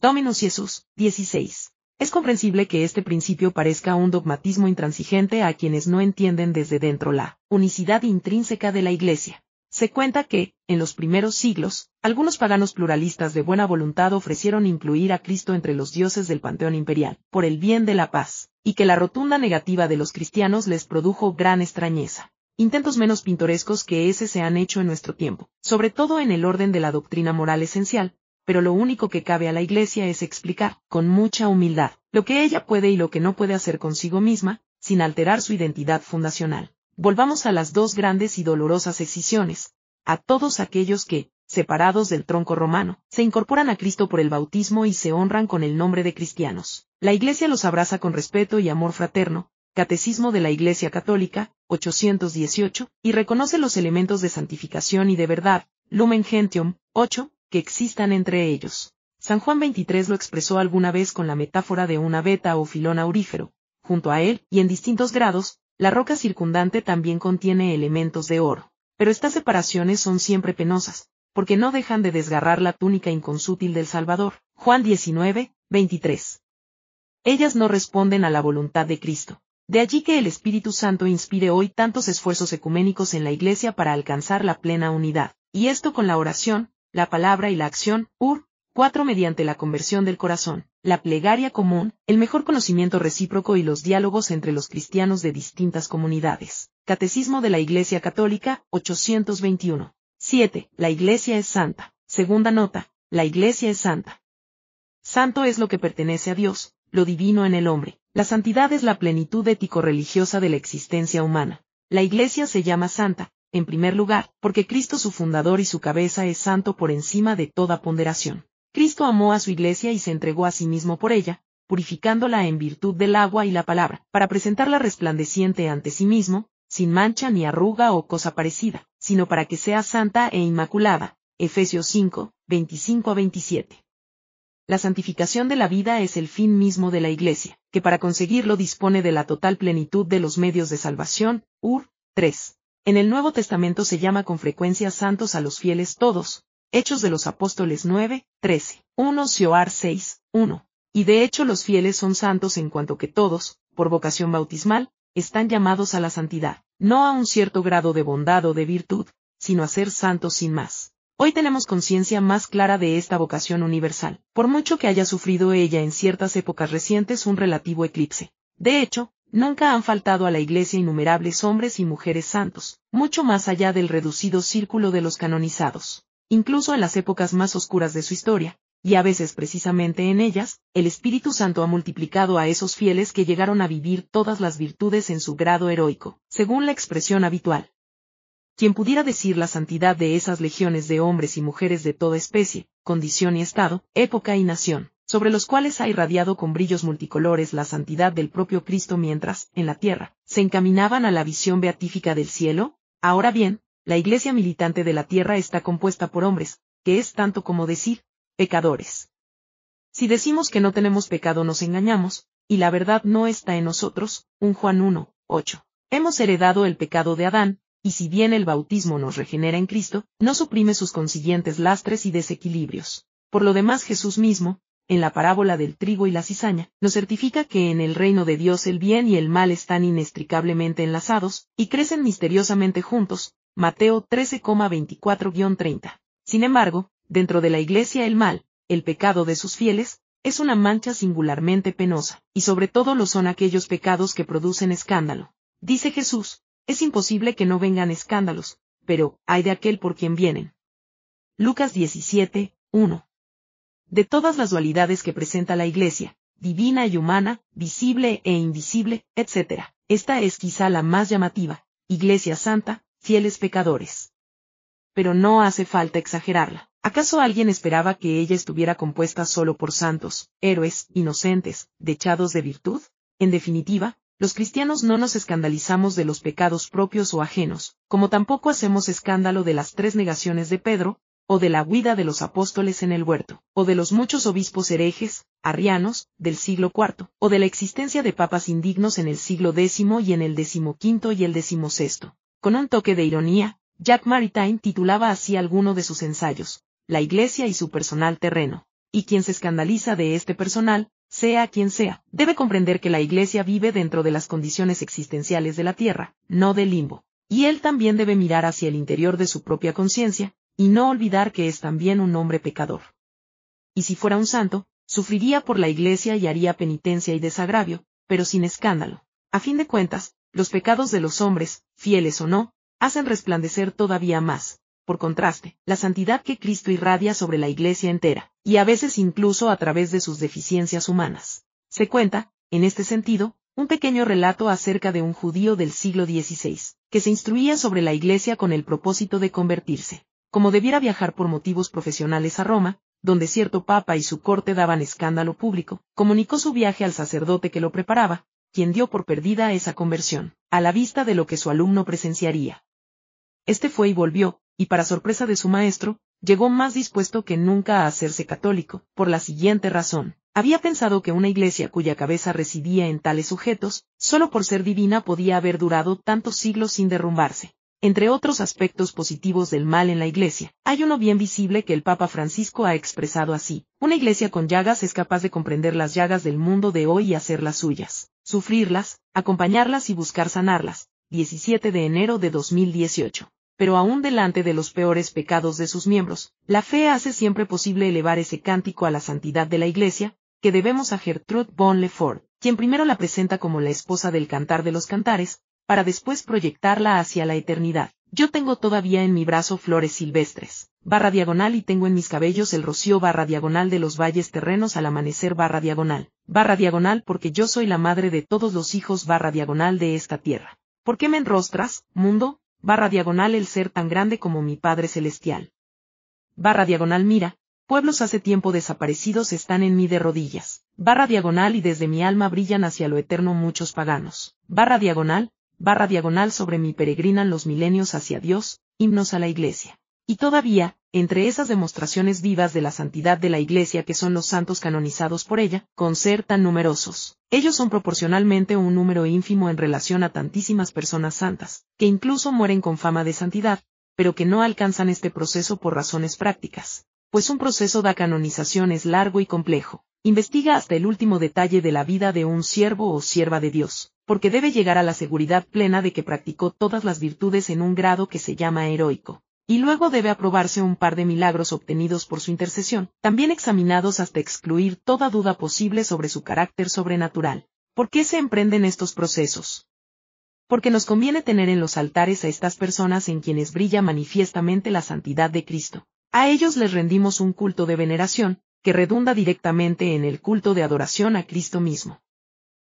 Dominus Iesus, dieciséis. Es comprensible que este principio parezca un dogmatismo intransigente a quienes no entienden desde dentro la unicidad intrínseca de la Iglesia. Se cuenta que, en los primeros siglos, algunos paganos pluralistas de buena voluntad ofrecieron incluir a Cristo entre los dioses del panteón imperial, por el bien de la paz, y que la rotunda negativa de los cristianos les produjo gran extrañeza. Intentos menos pintorescos que ese se han hecho en nuestro tiempo, sobre todo en el orden de la doctrina moral esencial, pero lo único que cabe a la Iglesia es explicar, con mucha humildad, lo que ella puede y lo que no puede hacer consigo misma, sin alterar su identidad fundacional. Volvamos a las dos grandes y dolorosas escisiones, a todos aquellos que, separados del tronco romano, se incorporan a Cristo por el bautismo y se honran con el nombre de cristianos. La Iglesia los abraza con respeto y amor fraterno, Catecismo de la Iglesia Católica, ochocientos dieciocho, y reconoce los elementos de santificación y de verdad, Lumen Gentium, ocho, que existan entre ellos. San Juan veintitrés lo expresó alguna vez con la metáfora de una veta o filón aurífero. Junto a él, y en distintos grados, la roca circundante también contiene elementos de oro. Pero estas separaciones son siempre penosas, porque no dejan de desgarrar la túnica inconsútil del Salvador. Juan diecinueve, veintitrés. Ellas no responden a la voluntad de Cristo. De allí que el Espíritu Santo inspire hoy tantos esfuerzos ecuménicos en la Iglesia para alcanzar la plena unidad, y esto con la oración, la palabra y la acción, Ur, cuatro mediante la conversión del corazón, la plegaria común, el mejor conocimiento recíproco y los diálogos entre los cristianos de distintas comunidades. Catecismo de la Iglesia Católica, ochocientos veintiuno. siete. La Iglesia es santa. Segunda nota. La Iglesia es santa. Santo es lo que pertenece a Dios, lo divino en el hombre. La santidad es la plenitud ético-religiosa de la existencia humana. La Iglesia se llama santa, en primer lugar, porque Cristo su fundador y su cabeza es santo por encima de toda ponderación. Cristo amó a su Iglesia y se entregó a sí mismo por ella, purificándola en virtud del agua y la palabra, para presentarla resplandeciente ante sí mismo, sin mancha ni arruga o cosa parecida, sino para que sea santa e inmaculada. Efesios cinco, veinticinco a veintisiete. La santificación de la vida es el fin mismo de la Iglesia, que para conseguirlo dispone de la total plenitud de los medios de salvación, Ur, tres. En el Nuevo Testamento se llama con frecuencia santos a los fieles todos, Hechos de los Apóstoles nueve, trece, primero Cor seis, uno. Y de hecho los fieles son santos en cuanto que todos, por vocación bautismal, están llamados a la santidad, no a un cierto grado de bondad o de virtud, sino a ser santos sin más. Hoy tenemos conciencia más clara de esta vocación universal, por mucho que haya sufrido ella en ciertas épocas recientes un relativo eclipse. De hecho, nunca han faltado a la Iglesia innumerables hombres y mujeres santos, mucho más allá del reducido círculo de los canonizados. Incluso en las épocas más oscuras de su historia, y a veces precisamente en ellas, el Espíritu Santo ha multiplicado a esos fieles que llegaron a vivir todas las virtudes en su grado heroico, según la expresión habitual. Quien pudiera decir la santidad de esas legiones de hombres y mujeres de toda especie, condición y estado, época y nación, sobre los cuales ha irradiado con brillos multicolores la santidad del propio Cristo mientras, en la tierra, se encaminaban a la visión beatífica del cielo? Ahora bien, la Iglesia militante de la tierra está compuesta por hombres, que es tanto como decir, pecadores. Si decimos que no tenemos pecado nos engañamos, y la verdad no está en nosotros, primero Juan uno, ocho. Hemos heredado el pecado de Adán, y si bien el bautismo nos regenera en Cristo, no suprime sus consiguientes lastres y desequilibrios. Por lo demás Jesús mismo, en la parábola del trigo y la cizaña, nos certifica que en el reino de Dios el bien y el mal están inextricablemente enlazados, y crecen misteriosamente juntos, Mateo trece, veinticuatro a treinta. Sin embargo, dentro de la Iglesia el mal, el pecado de sus fieles, es una mancha singularmente penosa, y sobre todo lo son aquellos pecados que producen escándalo. Dice Jesús, es imposible que no vengan escándalos, pero hay de aquel por quien vienen. Lucas diecisiete, uno. De todas las dualidades que presenta la Iglesia, divina y humana, visible e invisible, etcétera, esta es quizá la más llamativa, Iglesia Santa, fieles pecadores. Pero no hace falta exagerarla. ¿Acaso alguien esperaba que ella estuviera compuesta solo por santos, héroes, inocentes, dechados de virtud? En definitiva, los cristianos no nos escandalizamos de los pecados propios o ajenos, como tampoco hacemos escándalo de las tres negaciones de Pedro, o de la huida de los apóstoles en el huerto, o de los muchos obispos herejes, arrianos, del siglo cuarto, o de la existencia de papas indignos en el siglo décimo y en el decimoquinto y el decimosexto. Con un toque de ironía, Jacques Maritain titulaba así alguno de sus ensayos, La Iglesia y su personal terreno. Y quien se escandaliza de este personal, sea quien sea, debe comprender que la Iglesia vive dentro de las condiciones existenciales de la tierra, no del limbo. Y él también debe mirar hacia el interior de su propia conciencia, y no olvidar que es también un hombre pecador. Y si fuera un santo, sufriría por la Iglesia y haría penitencia y desagravio, pero sin escándalo. A fin de cuentas, los pecados de los hombres, fieles o no, hacen resplandecer todavía más, por contraste, la santidad que Cristo irradia sobre la Iglesia entera, y a veces incluso a través de sus deficiencias humanas. Se cuenta, en este sentido, un pequeño relato acerca de un judío del siglo dieciséis, que se instruía sobre la Iglesia con el propósito de convertirse. como debiera viajar por motivos profesionales a Roma, donde cierto papa y su corte daban escándalo público, comunicó su viaje al sacerdote que lo preparaba, quien dio por perdida esa conversión, a la vista de lo que su alumno presenciaría. Este fue y volvió, y para sorpresa de su maestro, llegó más dispuesto que nunca a hacerse católico, por la siguiente razón. Había pensado que una iglesia cuya cabeza residía en tales sujetos, solo por ser divina podía haber durado tantos siglos sin derrumbarse. Entre otros aspectos positivos del mal en la iglesia, hay uno bien visible que el Papa Francisco ha expresado así: una iglesia con llagas es capaz de comprender las llagas del mundo de hoy y hacerlas suyas, sufrirlas, acompañarlas y buscar sanarlas. diecisiete de enero de dos mil dieciocho. Pero aún delante de los peores pecados de sus miembros, la fe hace siempre posible elevar ese cántico a la santidad de la iglesia, que debemos a Gertrude von Lefort, quien primero la presenta como la esposa del Cantar de los Cantares, para después proyectarla hacia la eternidad. Yo tengo todavía en mi brazo flores silvestres, barra diagonal, y tengo en mis cabellos el rocío, barra diagonal, de los valles terrenos al amanecer, barra diagonal, barra diagonal, porque yo soy la madre de todos los hijos, barra diagonal, de esta tierra. ¿Por qué me enrostras, mundo? Barra diagonal, el ser tan grande como mi Padre Celestial. Barra diagonal, mira, pueblos hace tiempo desaparecidos están en mí de rodillas. Barra diagonal, y desde mi alma brillan hacia lo eterno muchos paganos. Barra diagonal, barra diagonal, sobre mí peregrinan los milenios hacia Dios, himnos a la Iglesia. Y todavía, entre esas demostraciones vivas de la santidad de la Iglesia que son los santos canonizados por ella, con ser tan numerosos, ellos son proporcionalmente un número ínfimo en relación a tantísimas personas santas, que incluso mueren con fama de santidad, pero que no alcanzan este proceso por razones prácticas, pues un proceso de canonización es largo y complejo. Investiga hasta el último detalle de la vida de un siervo o sierva de Dios, porque debe llegar a la seguridad plena de que practicó todas las virtudes en un grado que se llama heroico. Y luego debe aprobarse un par de milagros obtenidos por su intercesión, también examinados hasta excluir toda duda posible sobre su carácter sobrenatural. ¿Por qué se emprenden estos procesos? Porque nos conviene tener en los altares a estas personas en quienes brilla manifiestamente la santidad de Cristo. A ellos les rendimos un culto de veneración, que redunda directamente en el culto de adoración a Cristo mismo.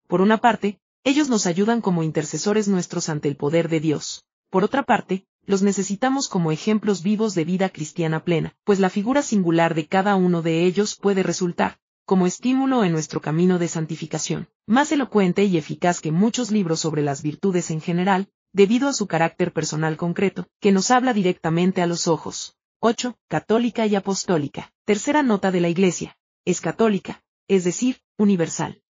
Por una parte, ellos nos ayudan como intercesores nuestros ante el poder de Dios. Por otra parte, los necesitamos como ejemplos vivos de vida cristiana plena, pues la figura singular de cada uno de ellos puede resultar, como estímulo en nuestro camino de santificación, más elocuente y eficaz que muchos libros sobre las virtudes en general, debido a su carácter personal concreto, que nos habla directamente a los ojos. ocho. Católica y apostólica. Tercera nota de la Iglesia. Es católica, es decir, universal.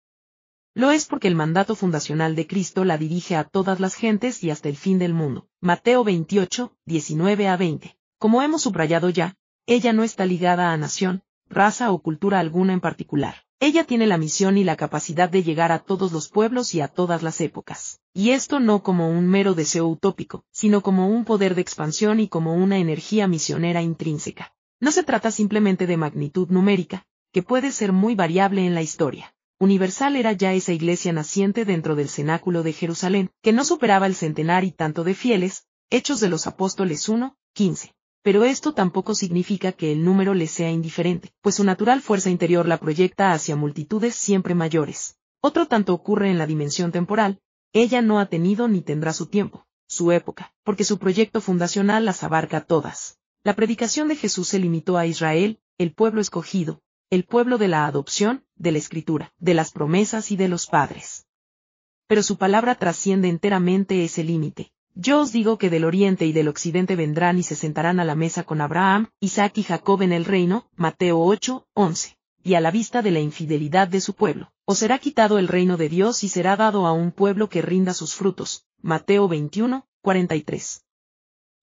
Lo es porque el mandato fundacional de Cristo la dirige a todas las gentes y hasta el fin del mundo. Mateo veintiocho, diecinueve a veinte. Como hemos subrayado ya, ella no está ligada a nación, raza o cultura alguna en particular. Ella tiene la misión y la capacidad de llegar a todos los pueblos y a todas las épocas. Y esto no como un mero deseo utópico, sino como un poder de expansión y como una energía misionera intrínseca. No se trata simplemente de magnitud numérica, que puede ser muy variable en la historia. Universal era ya esa iglesia naciente dentro del cenáculo de Jerusalén, que no superaba el centenar y tanto de fieles, Hechos de los Apóstoles uno, quince. Pero esto tampoco significa que el número le sea indiferente, pues su natural fuerza interior la proyecta hacia multitudes siempre mayores. Otro tanto ocurre en la dimensión temporal: ella no ha tenido ni tendrá su tiempo, su época, porque su proyecto fundacional las abarca a todas. La predicación de Jesús se limitó a Israel, el pueblo escogido, el pueblo de la adopción, de la escritura, de las promesas y de los padres. Pero su palabra trasciende enteramente ese límite. Yo os digo que del oriente y del occidente vendrán y se sentarán a la mesa con Abraham, Isaac y Jacob en el reino, Mateo ocho, once. Y a la vista de la infidelidad de su pueblo, os será quitado el reino de Dios y será dado a un pueblo que rinda sus frutos, Mateo veintiuno, cuarenta y tres.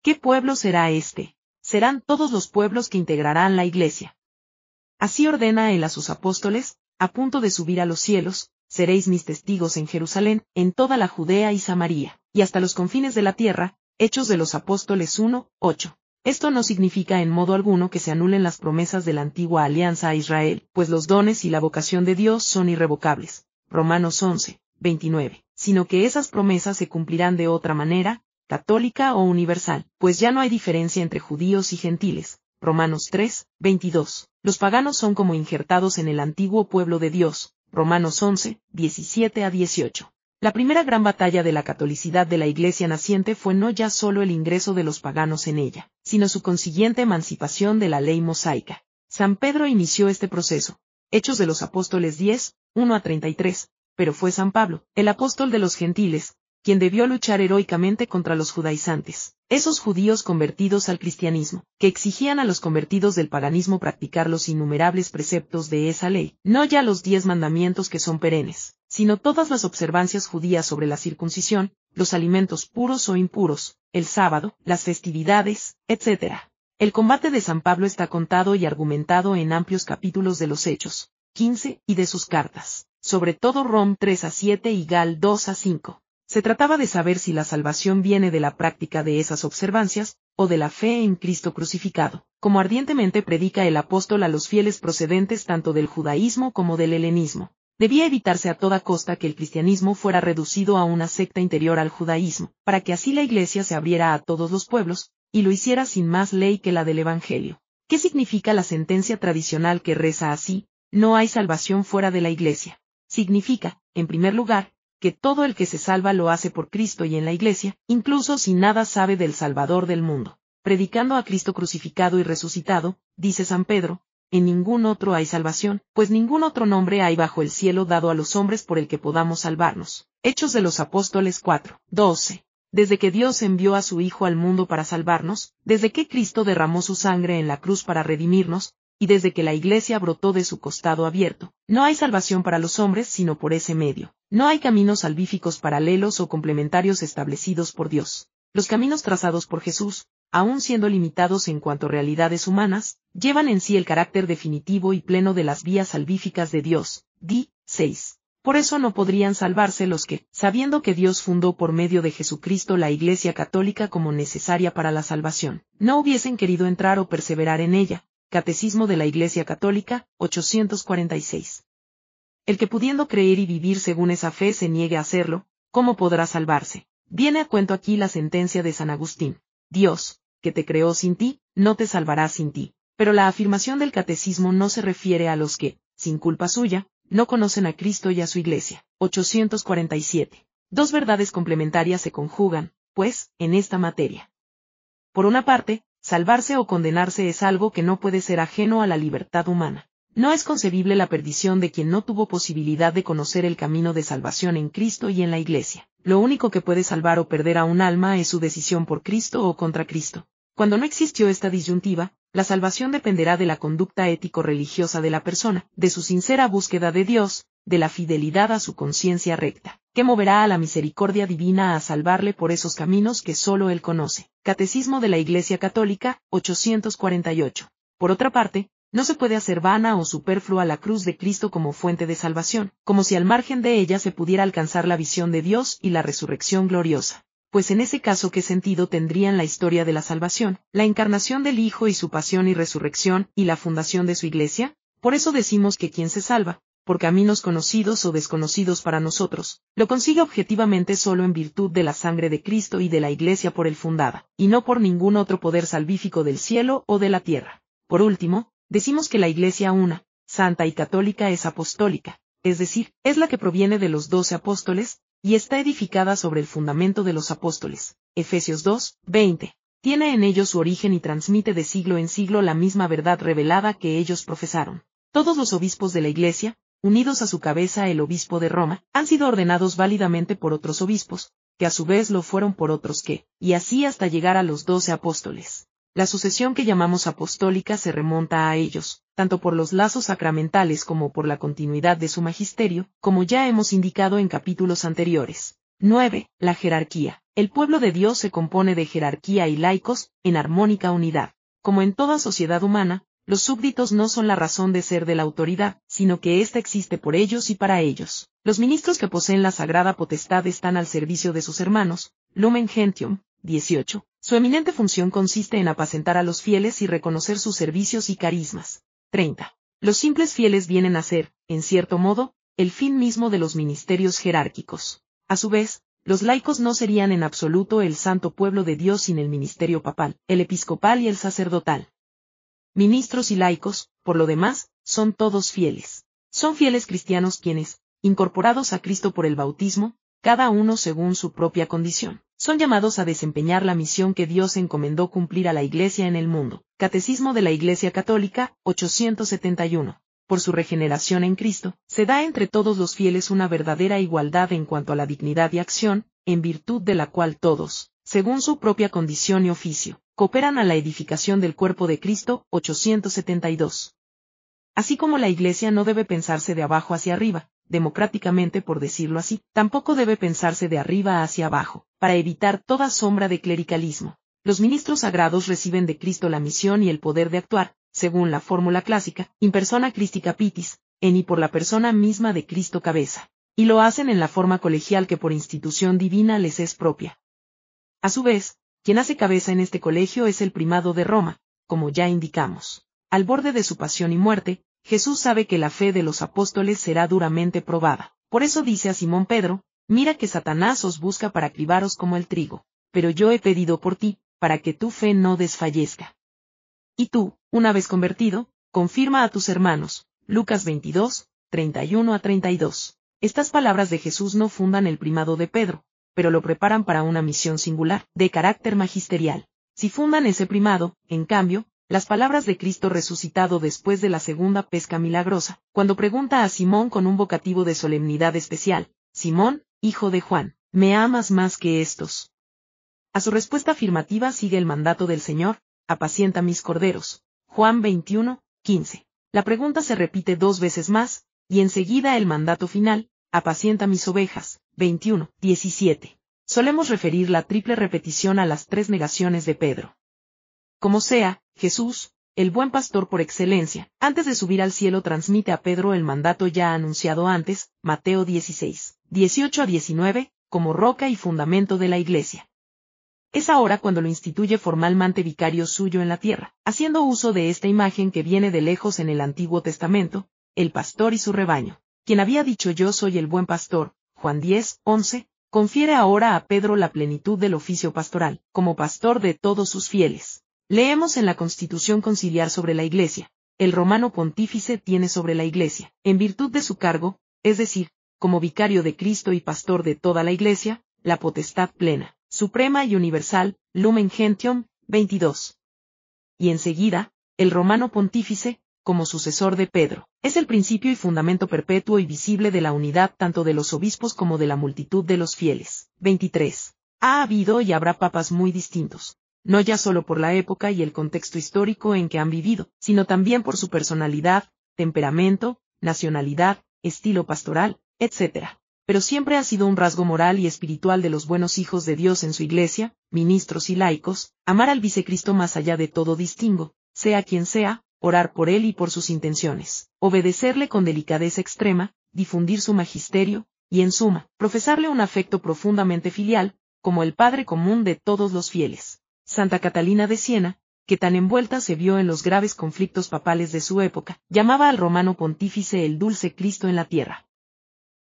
¿Qué pueblo será este? Serán todos los pueblos que integrarán la iglesia. Así ordena él a sus apóstoles, a punto de subir a los cielos: seréis mis testigos en Jerusalén, en toda la Judea y Samaria, y hasta los confines de la tierra. Hechos de los Apóstoles uno, ocho. Esto no significa en modo alguno que se anulen las promesas de la antigua alianza a Israel, pues los dones y la vocación de Dios son irrevocables. Romanos once, veintinueve. Sino que esas promesas se cumplirán de otra manera, católica o universal, pues ya no hay diferencia entre judíos y gentiles. Romanos tres, veintidós. Los paganos son como injertados en el antiguo pueblo de Dios. Romanos once, diecisiete a dieciocho. La primera gran batalla de la catolicidad de la Iglesia naciente fue no ya solo el ingreso de los paganos en ella, sino su consiguiente emancipación de la ley mosaica. San Pedro inició este proceso. Hechos de los Apóstoles diez, uno a treinta y tres, pero fue San Pablo, el apóstol de los gentiles, quien debió luchar heroicamente contra los judaizantes, esos judíos convertidos al cristianismo, que exigían a los convertidos del paganismo practicar los innumerables preceptos de esa ley, no ya los diez mandamientos que son perennes, sino todas las observancias judías sobre la circuncisión, los alimentos puros o impuros, el sábado, las festividades, etcétera. El combate de San Pablo está contado y argumentado en amplios capítulos de los Hechos, quince, y de sus cartas, sobre todo Rom tres a siete y Gal dos a cinco. Se trataba de saber si la salvación viene de la práctica de esas observancias, o de la fe en Cristo crucificado, como ardientemente predica el apóstol a los fieles procedentes tanto del judaísmo como del helenismo. Debía evitarse a toda costa que el cristianismo fuera reducido a una secta interior al judaísmo, para que así la Iglesia se abriera a todos los pueblos, y lo hiciera sin más ley que la del Evangelio. ¿Qué significa la sentencia tradicional que reza así? No hay salvación fuera de la Iglesia. Significa, en primer lugar, que todo el que se salva lo hace por Cristo y en la Iglesia, incluso si nada sabe del Salvador del mundo. Predicando a Cristo crucificado y resucitado, dice San Pedro, en ningún otro hay salvación, pues ningún otro nombre hay bajo el cielo dado a los hombres por el que podamos salvarnos. Hechos de los Apóstoles cuatro, doce. Desde que Dios envió a su Hijo al mundo para salvarnos, desde que Cristo derramó su sangre en la cruz para redimirnos, y desde que la Iglesia brotó de su costado abierto, no hay salvación para los hombres sino por ese medio. No hay caminos salvíficos paralelos o complementarios establecidos por Dios. Los caminos trazados por Jesús, aun siendo limitados en cuanto a realidades humanas, llevan en sí el carácter definitivo y pleno de las vías salvíficas de Dios. D. seis. Por eso no podrían salvarse los que, sabiendo que Dios fundó por medio de Jesucristo la Iglesia Católica como necesaria para la salvación, no hubiesen querido entrar o perseverar en ella. Catecismo de la Iglesia Católica, ochocientos cuarenta y seis. El que pudiendo creer y vivir según esa fe se niegue a hacerlo, ¿cómo podrá salvarse? Viene a cuento aquí la sentencia de San Agustín. Dios, que te creó sin ti, no te salvará sin ti. Pero la afirmación del catecismo no se refiere a los que, sin culpa suya, no conocen a Cristo y a su Iglesia. ochocientos cuarenta y siete. Dos verdades complementarias se conjugan, pues, en esta materia. Por una parte, salvarse o condenarse es algo que no puede ser ajeno a la libertad humana. No es concebible la perdición de quien no tuvo posibilidad de conocer el camino de salvación en Cristo y en la Iglesia. Lo único que puede salvar o perder a un alma es su decisión por Cristo o contra Cristo. Cuando no existió esta disyuntiva, la salvación dependerá de la conducta ético-religiosa de la persona, de su sincera búsqueda de Dios, de la fidelidad a su conciencia recta, que moverá a la misericordia divina a salvarle por esos caminos que solo él conoce. Catecismo de la Iglesia Católica, ochocientos cuarenta y ocho. Por otra parte, no se puede hacer vana o superflua la cruz de Cristo como fuente de salvación, como si al margen de ella se pudiera alcanzar la visión de Dios y la resurrección gloriosa. Pues en ese caso, ¿qué sentido tendrían la historia de la salvación, la encarnación del Hijo y su pasión y resurrección, y la fundación de su Iglesia? Por eso decimos que quien se salva, por caminos conocidos o desconocidos para nosotros, lo consigue objetivamente solo en virtud de la sangre de Cristo y de la Iglesia por él fundada, y no por ningún otro poder salvífico del cielo o de la tierra. Por último, decimos que la Iglesia una, santa y católica es apostólica, es decir, es la que proviene de los doce apóstoles, y está edificada sobre el fundamento de los apóstoles. Efesios dos, veinte. Tiene en ellos su origen y transmite de siglo en siglo la misma verdad revelada que ellos profesaron. Todos los obispos de la Iglesia, unidos a su cabeza el obispo de Roma, han sido ordenados válidamente por otros obispos, que a su vez lo fueron por otros que, y así hasta llegar a los doce apóstoles. La sucesión que llamamos apostólica se remonta a ellos, tanto por los lazos sacramentales como por la continuidad de su magisterio, como ya hemos indicado en capítulos anteriores. nueve. La jerarquía. El pueblo de Dios se compone de jerarquía y laicos, en armónica unidad. Como en toda sociedad humana, los súbditos no son la razón de ser de la autoridad, sino que ésta existe por ellos y para ellos. Los ministros que poseen la sagrada potestad están al servicio de sus hermanos. Lumen Gentium, dieciocho. Su eminente función consiste en apacentar a los fieles y reconocer sus servicios y carismas. treinta. Los simples fieles vienen a ser, en cierto modo, el fin mismo de los ministerios jerárquicos. A su vez, los laicos no serían en absoluto el santo pueblo de Dios sin el ministerio papal, el episcopal y el sacerdotal. Ministros y laicos, por lo demás, son todos fieles. Son fieles cristianos quienes, incorporados a Cristo por el bautismo, cada uno según su propia condición, son llamados a desempeñar la misión que Dios encomendó cumplir a la Iglesia en el mundo. Catecismo de la Iglesia Católica, ochocientos setenta y uno. Por su regeneración en Cristo, se da entre todos los fieles una verdadera igualdad en cuanto a la dignidad y acción, en virtud de la cual todos, según su propia condición y oficio, cooperan a la edificación del cuerpo de Cristo, ochocientos setenta y dos. Así como la Iglesia no debe pensarse de abajo hacia arriba, democráticamente por decirlo así, tampoco debe pensarse de arriba hacia abajo, para evitar toda sombra de clericalismo. Los ministros sagrados reciben de Cristo la misión y el poder de actuar, según la fórmula clásica, in persona Christi capitis, en y por la persona misma de Cristo cabeza, y lo hacen en la forma colegial que por institución divina les es propia. A su vez, quien hace cabeza en este colegio es el primado de Roma, como ya indicamos. Al borde de su pasión y muerte, Jesús sabe que la fe de los apóstoles será duramente probada. Por eso dice a Simón Pedro, «Mira que Satanás os busca para cribaros como el trigo, pero yo he pedido por ti, para que tu fe no desfallezca. Y tú, una vez convertido, confirma a tus hermanos». Lucas veintidós, treinta y uno a treinta y dos. Estas palabras de Jesús no fundan el primado de Pedro, pero lo preparan para una misión singular, de carácter magisterial. Si fundan ese primado, en cambio, las palabras de Cristo resucitado después de la segunda pesca milagrosa, cuando pregunta a Simón con un vocativo de solemnidad especial, «Simón, hijo de Juan, ¿me amas más que estos?». A su respuesta afirmativa sigue el mandato del Señor, «Apacienta mis corderos». Juan veintiuno, quince. La pregunta se repite dos veces más, y enseguida el mandato final, «Apacienta mis ovejas». veintiuno, diecisiete. Solemos referir la triple repetición a las tres negaciones de Pedro. Como sea, Jesús, el buen pastor por excelencia, antes de subir al cielo transmite a Pedro el mandato ya anunciado antes, Mateo dieciséis, dieciocho a diecinueve, como roca y fundamento de la Iglesia. Es ahora cuando lo instituye formalmente vicario suyo en la tierra, haciendo uso de esta imagen que viene de lejos en el Antiguo Testamento, el pastor y su rebaño, quien había dicho «Yo soy el buen pastor», Juan diez, once, confiere ahora a Pedro la plenitud del oficio pastoral, como pastor de todos sus fieles. Leemos en la Constitución Conciliar sobre la Iglesia, el romano pontífice tiene sobre la Iglesia, en virtud de su cargo, es decir, como vicario de Cristo y pastor de toda la Iglesia, la potestad plena, suprema y universal, Lumen Gentium, veintidós. Y enseguida, el romano pontífice, como sucesor de Pedro, es el principio y fundamento perpetuo y visible de la unidad tanto de los obispos como de la multitud de los fieles, veintitrés. Ha habido y habrá papas muy distintos, no ya solo por la época y el contexto histórico en que han vivido, sino también por su personalidad, temperamento, nacionalidad, estilo pastoral, etcétera. Pero siempre ha sido un rasgo moral y espiritual de los buenos hijos de Dios en su Iglesia, ministros y laicos, amar al Vicecristo más allá de todo distingo, sea quien sea, orar por él y por sus intenciones, obedecerle con delicadeza extrema, difundir su magisterio, y en suma, profesarle un afecto profundamente filial, como el Padre común de todos los fieles. Santa Catalina de Siena, que tan envuelta se vio en los graves conflictos papales de su época, llamaba al romano pontífice el dulce Cristo en la tierra.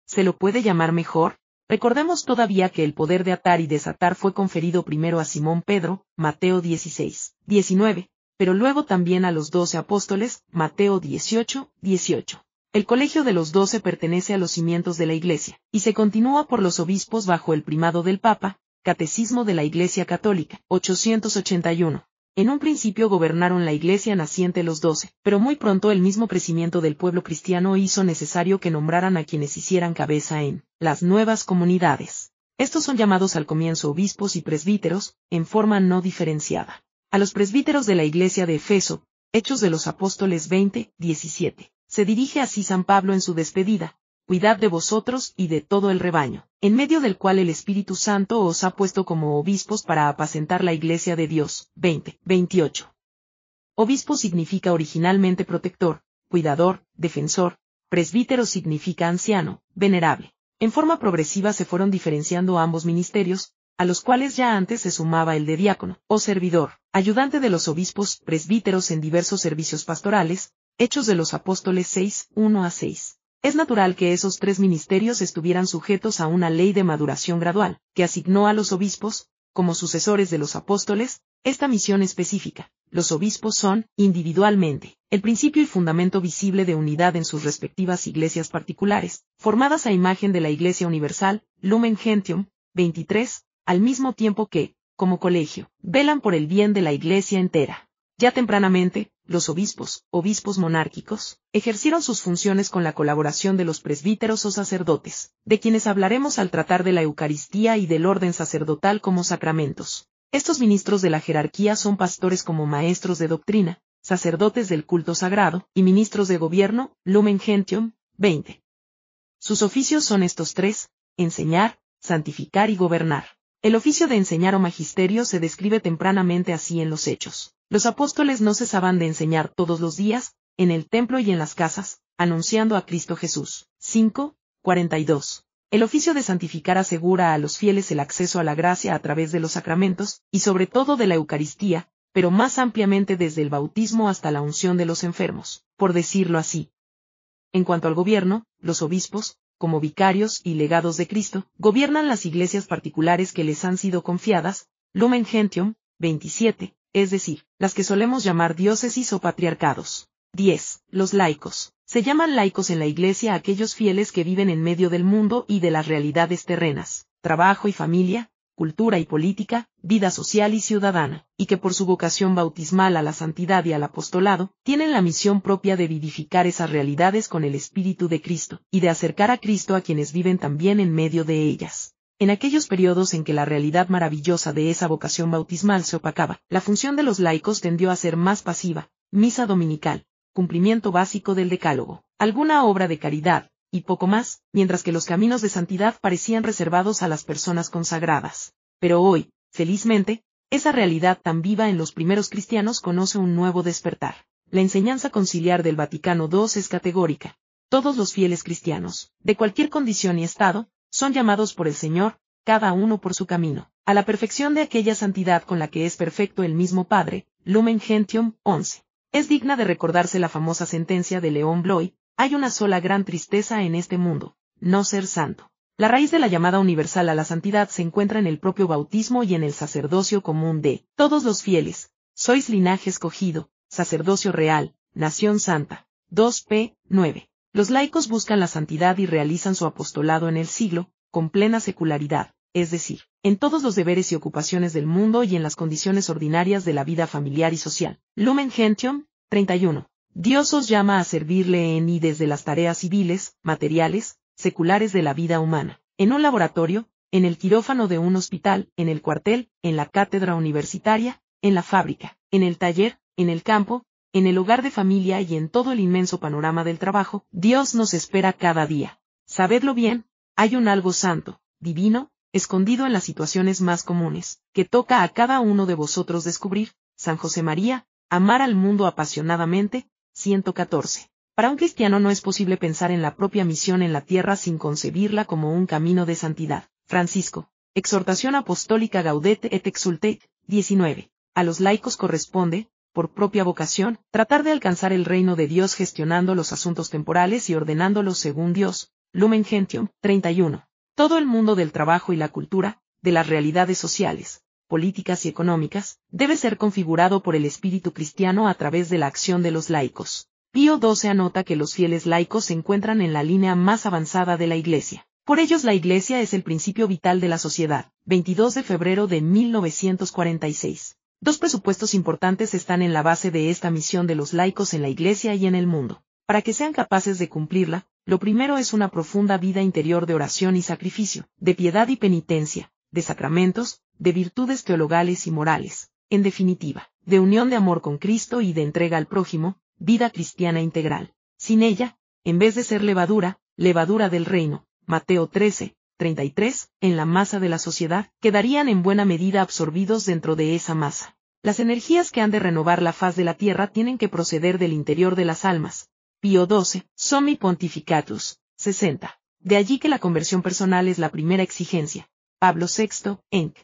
¿Se lo puede llamar mejor? Recordemos todavía que el poder de atar y desatar fue conferido primero a Simón Pedro, Mateo dieciséis, diecinueve, pero luego también a los doce apóstoles, Mateo dieciocho, dieciocho. El colegio de los doce pertenece a los cimientos de la Iglesia, y se continúa por los obispos bajo el primado del Papa, Catecismo de la Iglesia Católica, ochocientos ochenta y uno. En un principio gobernaron la Iglesia naciente los doce, pero muy pronto el mismo crecimiento del pueblo cristiano hizo necesario que nombraran a quienes hicieran cabeza en las nuevas comunidades. Estos son llamados al comienzo obispos y presbíteros, en forma no diferenciada. A los presbíteros de la Iglesia de Efeso, Hechos de los Apóstoles veinte, diecisiete, se dirige así San Pablo en su despedida. Cuidad de vosotros y de todo el rebaño, en medio del cual el Espíritu Santo os ha puesto como obispos para apacentar la Iglesia de Dios. veinte, veintiocho. Obispo significa originalmente protector, cuidador, defensor, presbítero significa anciano, venerable. En forma progresiva se fueron diferenciando ambos ministerios, a los cuales ya antes se sumaba el de diácono, o servidor, ayudante de los obispos presbíteros en diversos servicios pastorales, Hechos de los Apóstoles seis, uno a seis. Es natural que esos tres ministerios estuvieran sujetos a una ley de maduración gradual, que asignó a los obispos, como sucesores de los apóstoles, esta misión específica. Los obispos son, individualmente, el principio y fundamento visible de unidad en sus respectivas iglesias particulares, formadas a imagen de la Iglesia Universal, Lumen Gentium, veintitrés, al mismo tiempo que, como colegio, velan por el bien de la Iglesia entera. Ya tempranamente, los obispos, obispos monárquicos, ejercieron sus funciones con la colaboración de los presbíteros o sacerdotes, de quienes hablaremos al tratar de la Eucaristía y del orden sacerdotal como sacramentos. Estos ministros de la jerarquía son pastores como maestros de doctrina, sacerdotes del culto sagrado, y ministros de gobierno, Lumen Gentium, veinte. Sus oficios son estos tres: enseñar, santificar y gobernar. El oficio de enseñar o magisterio se describe tempranamente así en los Hechos. Los apóstoles no cesaban de enseñar todos los días, en el templo y en las casas, anunciando a Cristo Jesús. cinco, cuarenta y dos. El oficio de santificar asegura a los fieles el acceso a la gracia a través de los sacramentos, y sobre todo de la Eucaristía, pero más ampliamente desde el bautismo hasta la unción de los enfermos, por decirlo así. En cuanto al gobierno, los obispos, como vicarios y legados de Cristo, gobiernan las iglesias particulares que les han sido confiadas, Lumen Gentium, veintisiete. Es decir, las que solemos llamar diócesis o patriarcados. diez. Los laicos. Se llaman laicos en la Iglesia a aquellos fieles que viven en medio del mundo y de las realidades terrenas, trabajo y familia, cultura y política, vida social y ciudadana, y que por su vocación bautismal a la santidad y al apostolado, tienen la misión propia de vivificar esas realidades con el Espíritu de Cristo, y de acercar a Cristo a quienes viven también en medio de ellas. En aquellos periodos en que la realidad maravillosa de esa vocación bautismal se opacaba, la función de los laicos tendió a ser más pasiva: misa dominical, cumplimiento básico del decálogo, alguna obra de caridad, y poco más, mientras que los caminos de santidad parecían reservados a las personas consagradas. Pero hoy, felizmente, esa realidad tan viva en los primeros cristianos conoce un nuevo despertar. La enseñanza conciliar del Vaticano segundo es categórica. Todos los fieles cristianos, de cualquier condición y estado, son llamados por el Señor, cada uno por su camino, a la perfección de aquella santidad con la que es perfecto el mismo Padre, Lumen Gentium, once. Es digna de recordarse la famosa sentencia de León Bloy: hay una sola gran tristeza en este mundo, no ser santo. La raíz de la llamada universal a la santidad se encuentra en el propio bautismo y en el sacerdocio común de todos los fieles. Sois linaje escogido, sacerdocio real, nación santa. dos Pedro nueve. Los laicos buscan la santidad y realizan su apostolado en el siglo, con plena secularidad, es decir, en todos los deberes y ocupaciones del mundo y en las condiciones ordinarias de la vida familiar y social. Lumen Gentium, treinta y uno. Dios os llama a servirle en y desde las tareas civiles, materiales, seculares de la vida humana, en un laboratorio, en el quirófano de un hospital, en el cuartel, en la cátedra universitaria, en la fábrica, en el taller, en el campo, en el hogar de familia y en todo el inmenso panorama del trabajo. Dios nos espera cada día. Sabedlo bien, hay un algo santo, divino, escondido en las situaciones más comunes, que toca a cada uno de vosotros descubrir. San José María, amar al mundo apasionadamente, ciento catorce. Para un cristiano no es posible pensar en la propia misión en la tierra sin concebirla como un camino de santidad. Francisco, Exhortación Apostólica Gaudete et Exulte, diecinueve. A los laicos corresponde, por propia vocación, tratar de alcanzar el reino de Dios gestionando los asuntos temporales y ordenándolos según Dios. Lumen Gentium, treinta y uno. Todo el mundo del trabajo y la cultura, de las realidades sociales, políticas y económicas, debe ser configurado por el espíritu cristiano a través de la acción de los laicos. Pío doce anota que los fieles laicos se encuentran en la línea más avanzada de la Iglesia. Por ellos la Iglesia es el principio vital de la sociedad. veintidós de febrero de mil novecientos cuarenta y seis. Dos presupuestos importantes están en la base de esta misión de los laicos en la Iglesia y en el mundo. Para que sean capaces de cumplirla, lo primero es una profunda vida interior de oración y sacrificio, de piedad y penitencia, de sacramentos, de virtudes teologales y morales, en definitiva, de unión de amor con Cristo y de entrega al prójimo, vida cristiana integral. Sin ella, en vez de ser levadura, levadura del reino, Mateo trece, treinta y tres, en la masa de la sociedad, quedarían en buena medida absorbidos dentro de esa masa. Las energías que han de renovar la faz de la tierra tienen que proceder del interior de las almas. Pío doce, Summi Pontificatus, sesenta. De allí que la conversión personal es la primera exigencia. Pablo sexto, enc.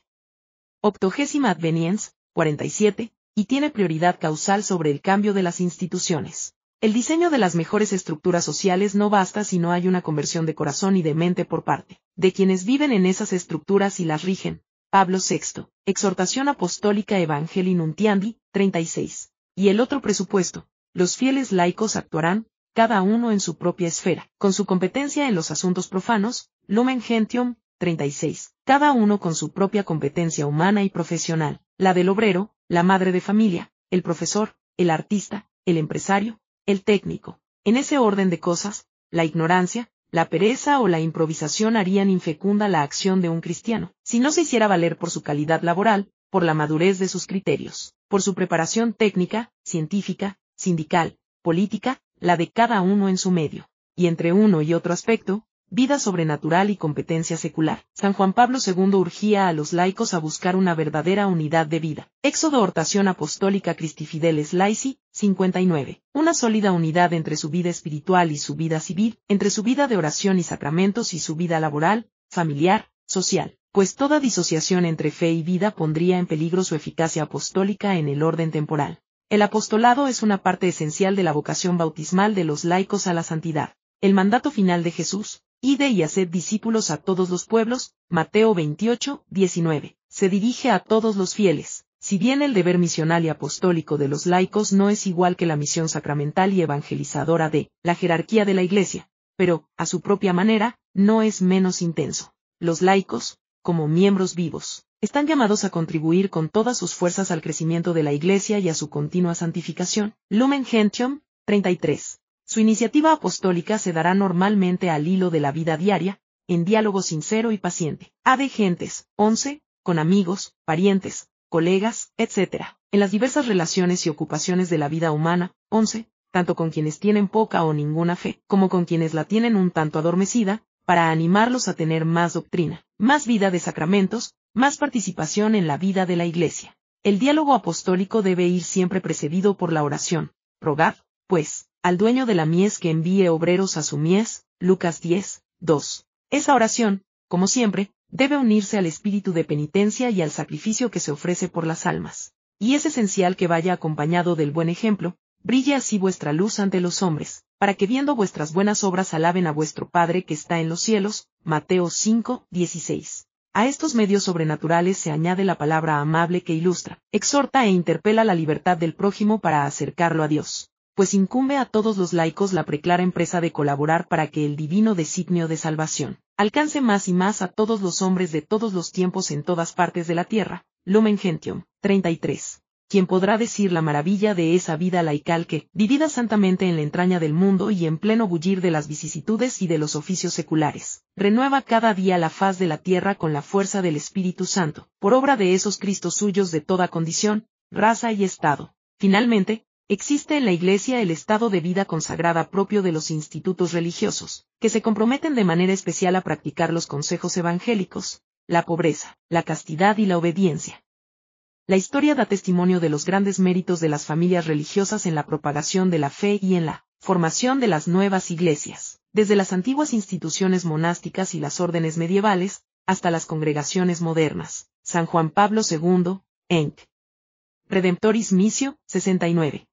Octogésima Adveniens, cuarenta y siete, y tiene prioridad causal sobre el cambio de las instituciones. El diseño de las mejores estructuras sociales no basta si no hay una conversión de corazón y de mente por parte de quienes viven en esas estructuras y las rigen. Pablo sexto, Exhortación Apostólica Evangelii Nuntiandi, treinta y seis. Y el otro presupuesto, los fieles laicos actuarán, cada uno en su propia esfera, con su competencia en los asuntos profanos, Lumen Gentium, treinta y seis, cada uno con su propia competencia humana y profesional, la del obrero, la madre de familia, el profesor, el artista, el empresario, el técnico. En ese orden de cosas, la ignorancia, la pereza o la improvisación harían infecunda la acción de un cristiano, si no se hiciera valer por su calidad laboral, por la madurez de sus criterios, por su preparación técnica, científica, sindical, política, la de cada uno en su medio, y entre uno y otro aspecto, vida sobrenatural y competencia secular. San Juan Pablo segundo urgía a los laicos a buscar una verdadera unidad de vida. Exhortación apostólica Christi Fideles Laici, cincuenta y nueve. Una sólida unidad entre su vida espiritual y su vida civil, entre su vida de oración y sacramentos y su vida laboral, familiar, social. Pues toda disociación entre fe y vida pondría en peligro su eficacia apostólica en el orden temporal. El apostolado es una parte esencial de la vocación bautismal de los laicos a la santidad. El mandato final de Jesús, ide y haced discípulos a todos los pueblos, Mateo veintiocho, diecinueve, se dirige a todos los fieles. Si bien el deber misional y apostólico de los laicos no es igual que la misión sacramental y evangelizadora de la jerarquía de la Iglesia, pero, a su propia manera, no es menos intenso. Los laicos, como miembros vivos, están llamados a contribuir con todas sus fuerzas al crecimiento de la Iglesia y a su continua santificación. Lumen Gentium, treinta y tres. Su iniciativa apostólica se dará normalmente al hilo de la vida diaria, en diálogo sincero y paciente. A de Gentes, once, con amigos, parientes, colegas, etcétera. En las diversas relaciones y ocupaciones de la vida humana, once, tanto con quienes tienen poca o ninguna fe, como con quienes la tienen un tanto adormecida, para animarlos a tener más doctrina, más vida de sacramentos, más participación en la vida de la Iglesia. El diálogo apostólico debe ir siempre precedido por la oración. Rogad, pues, al dueño de la mies que envíe obreros a su mies, Lucas diez, dos. Esa oración, como siempre, debe unirse al espíritu de penitencia y al sacrificio que se ofrece por las almas. Y es esencial que vaya acompañado del buen ejemplo, brille así vuestra luz ante los hombres, para que viendo vuestras buenas obras alaben a vuestro Padre que está en los cielos, Mateo cinco, dieciséis. A estos medios sobrenaturales se añade la palabra amable que ilustra, exhorta e interpela la libertad del prójimo para acercarlo a Dios. Pues incumbe a todos los laicos la preclara empresa de colaborar para que el divino designio de salvación alcance más y más a todos los hombres de todos los tiempos en todas partes de la tierra. Lumen Gentium, treinta y tres. Quien podrá decir la maravilla de esa vida laical que, vivida santamente en la entraña del mundo y en pleno bullir de las vicisitudes y de los oficios seculares, renueva cada día la faz de la tierra con la fuerza del Espíritu Santo, por obra de esos Cristos suyos de toda condición, raza y estado. Finalmente, existe en la Iglesia el estado de vida consagrada propio de los institutos religiosos, que se comprometen de manera especial a practicar los consejos evangélicos, la pobreza, la castidad y la obediencia. La historia da testimonio de los grandes méritos de las familias religiosas en la propagación de la fe y en la formación de las nuevas iglesias, desde las antiguas instituciones monásticas y las órdenes medievales, hasta las congregaciones modernas. San Juan Pablo segundo, enc. Redemptoris Missio, sesenta y nueve.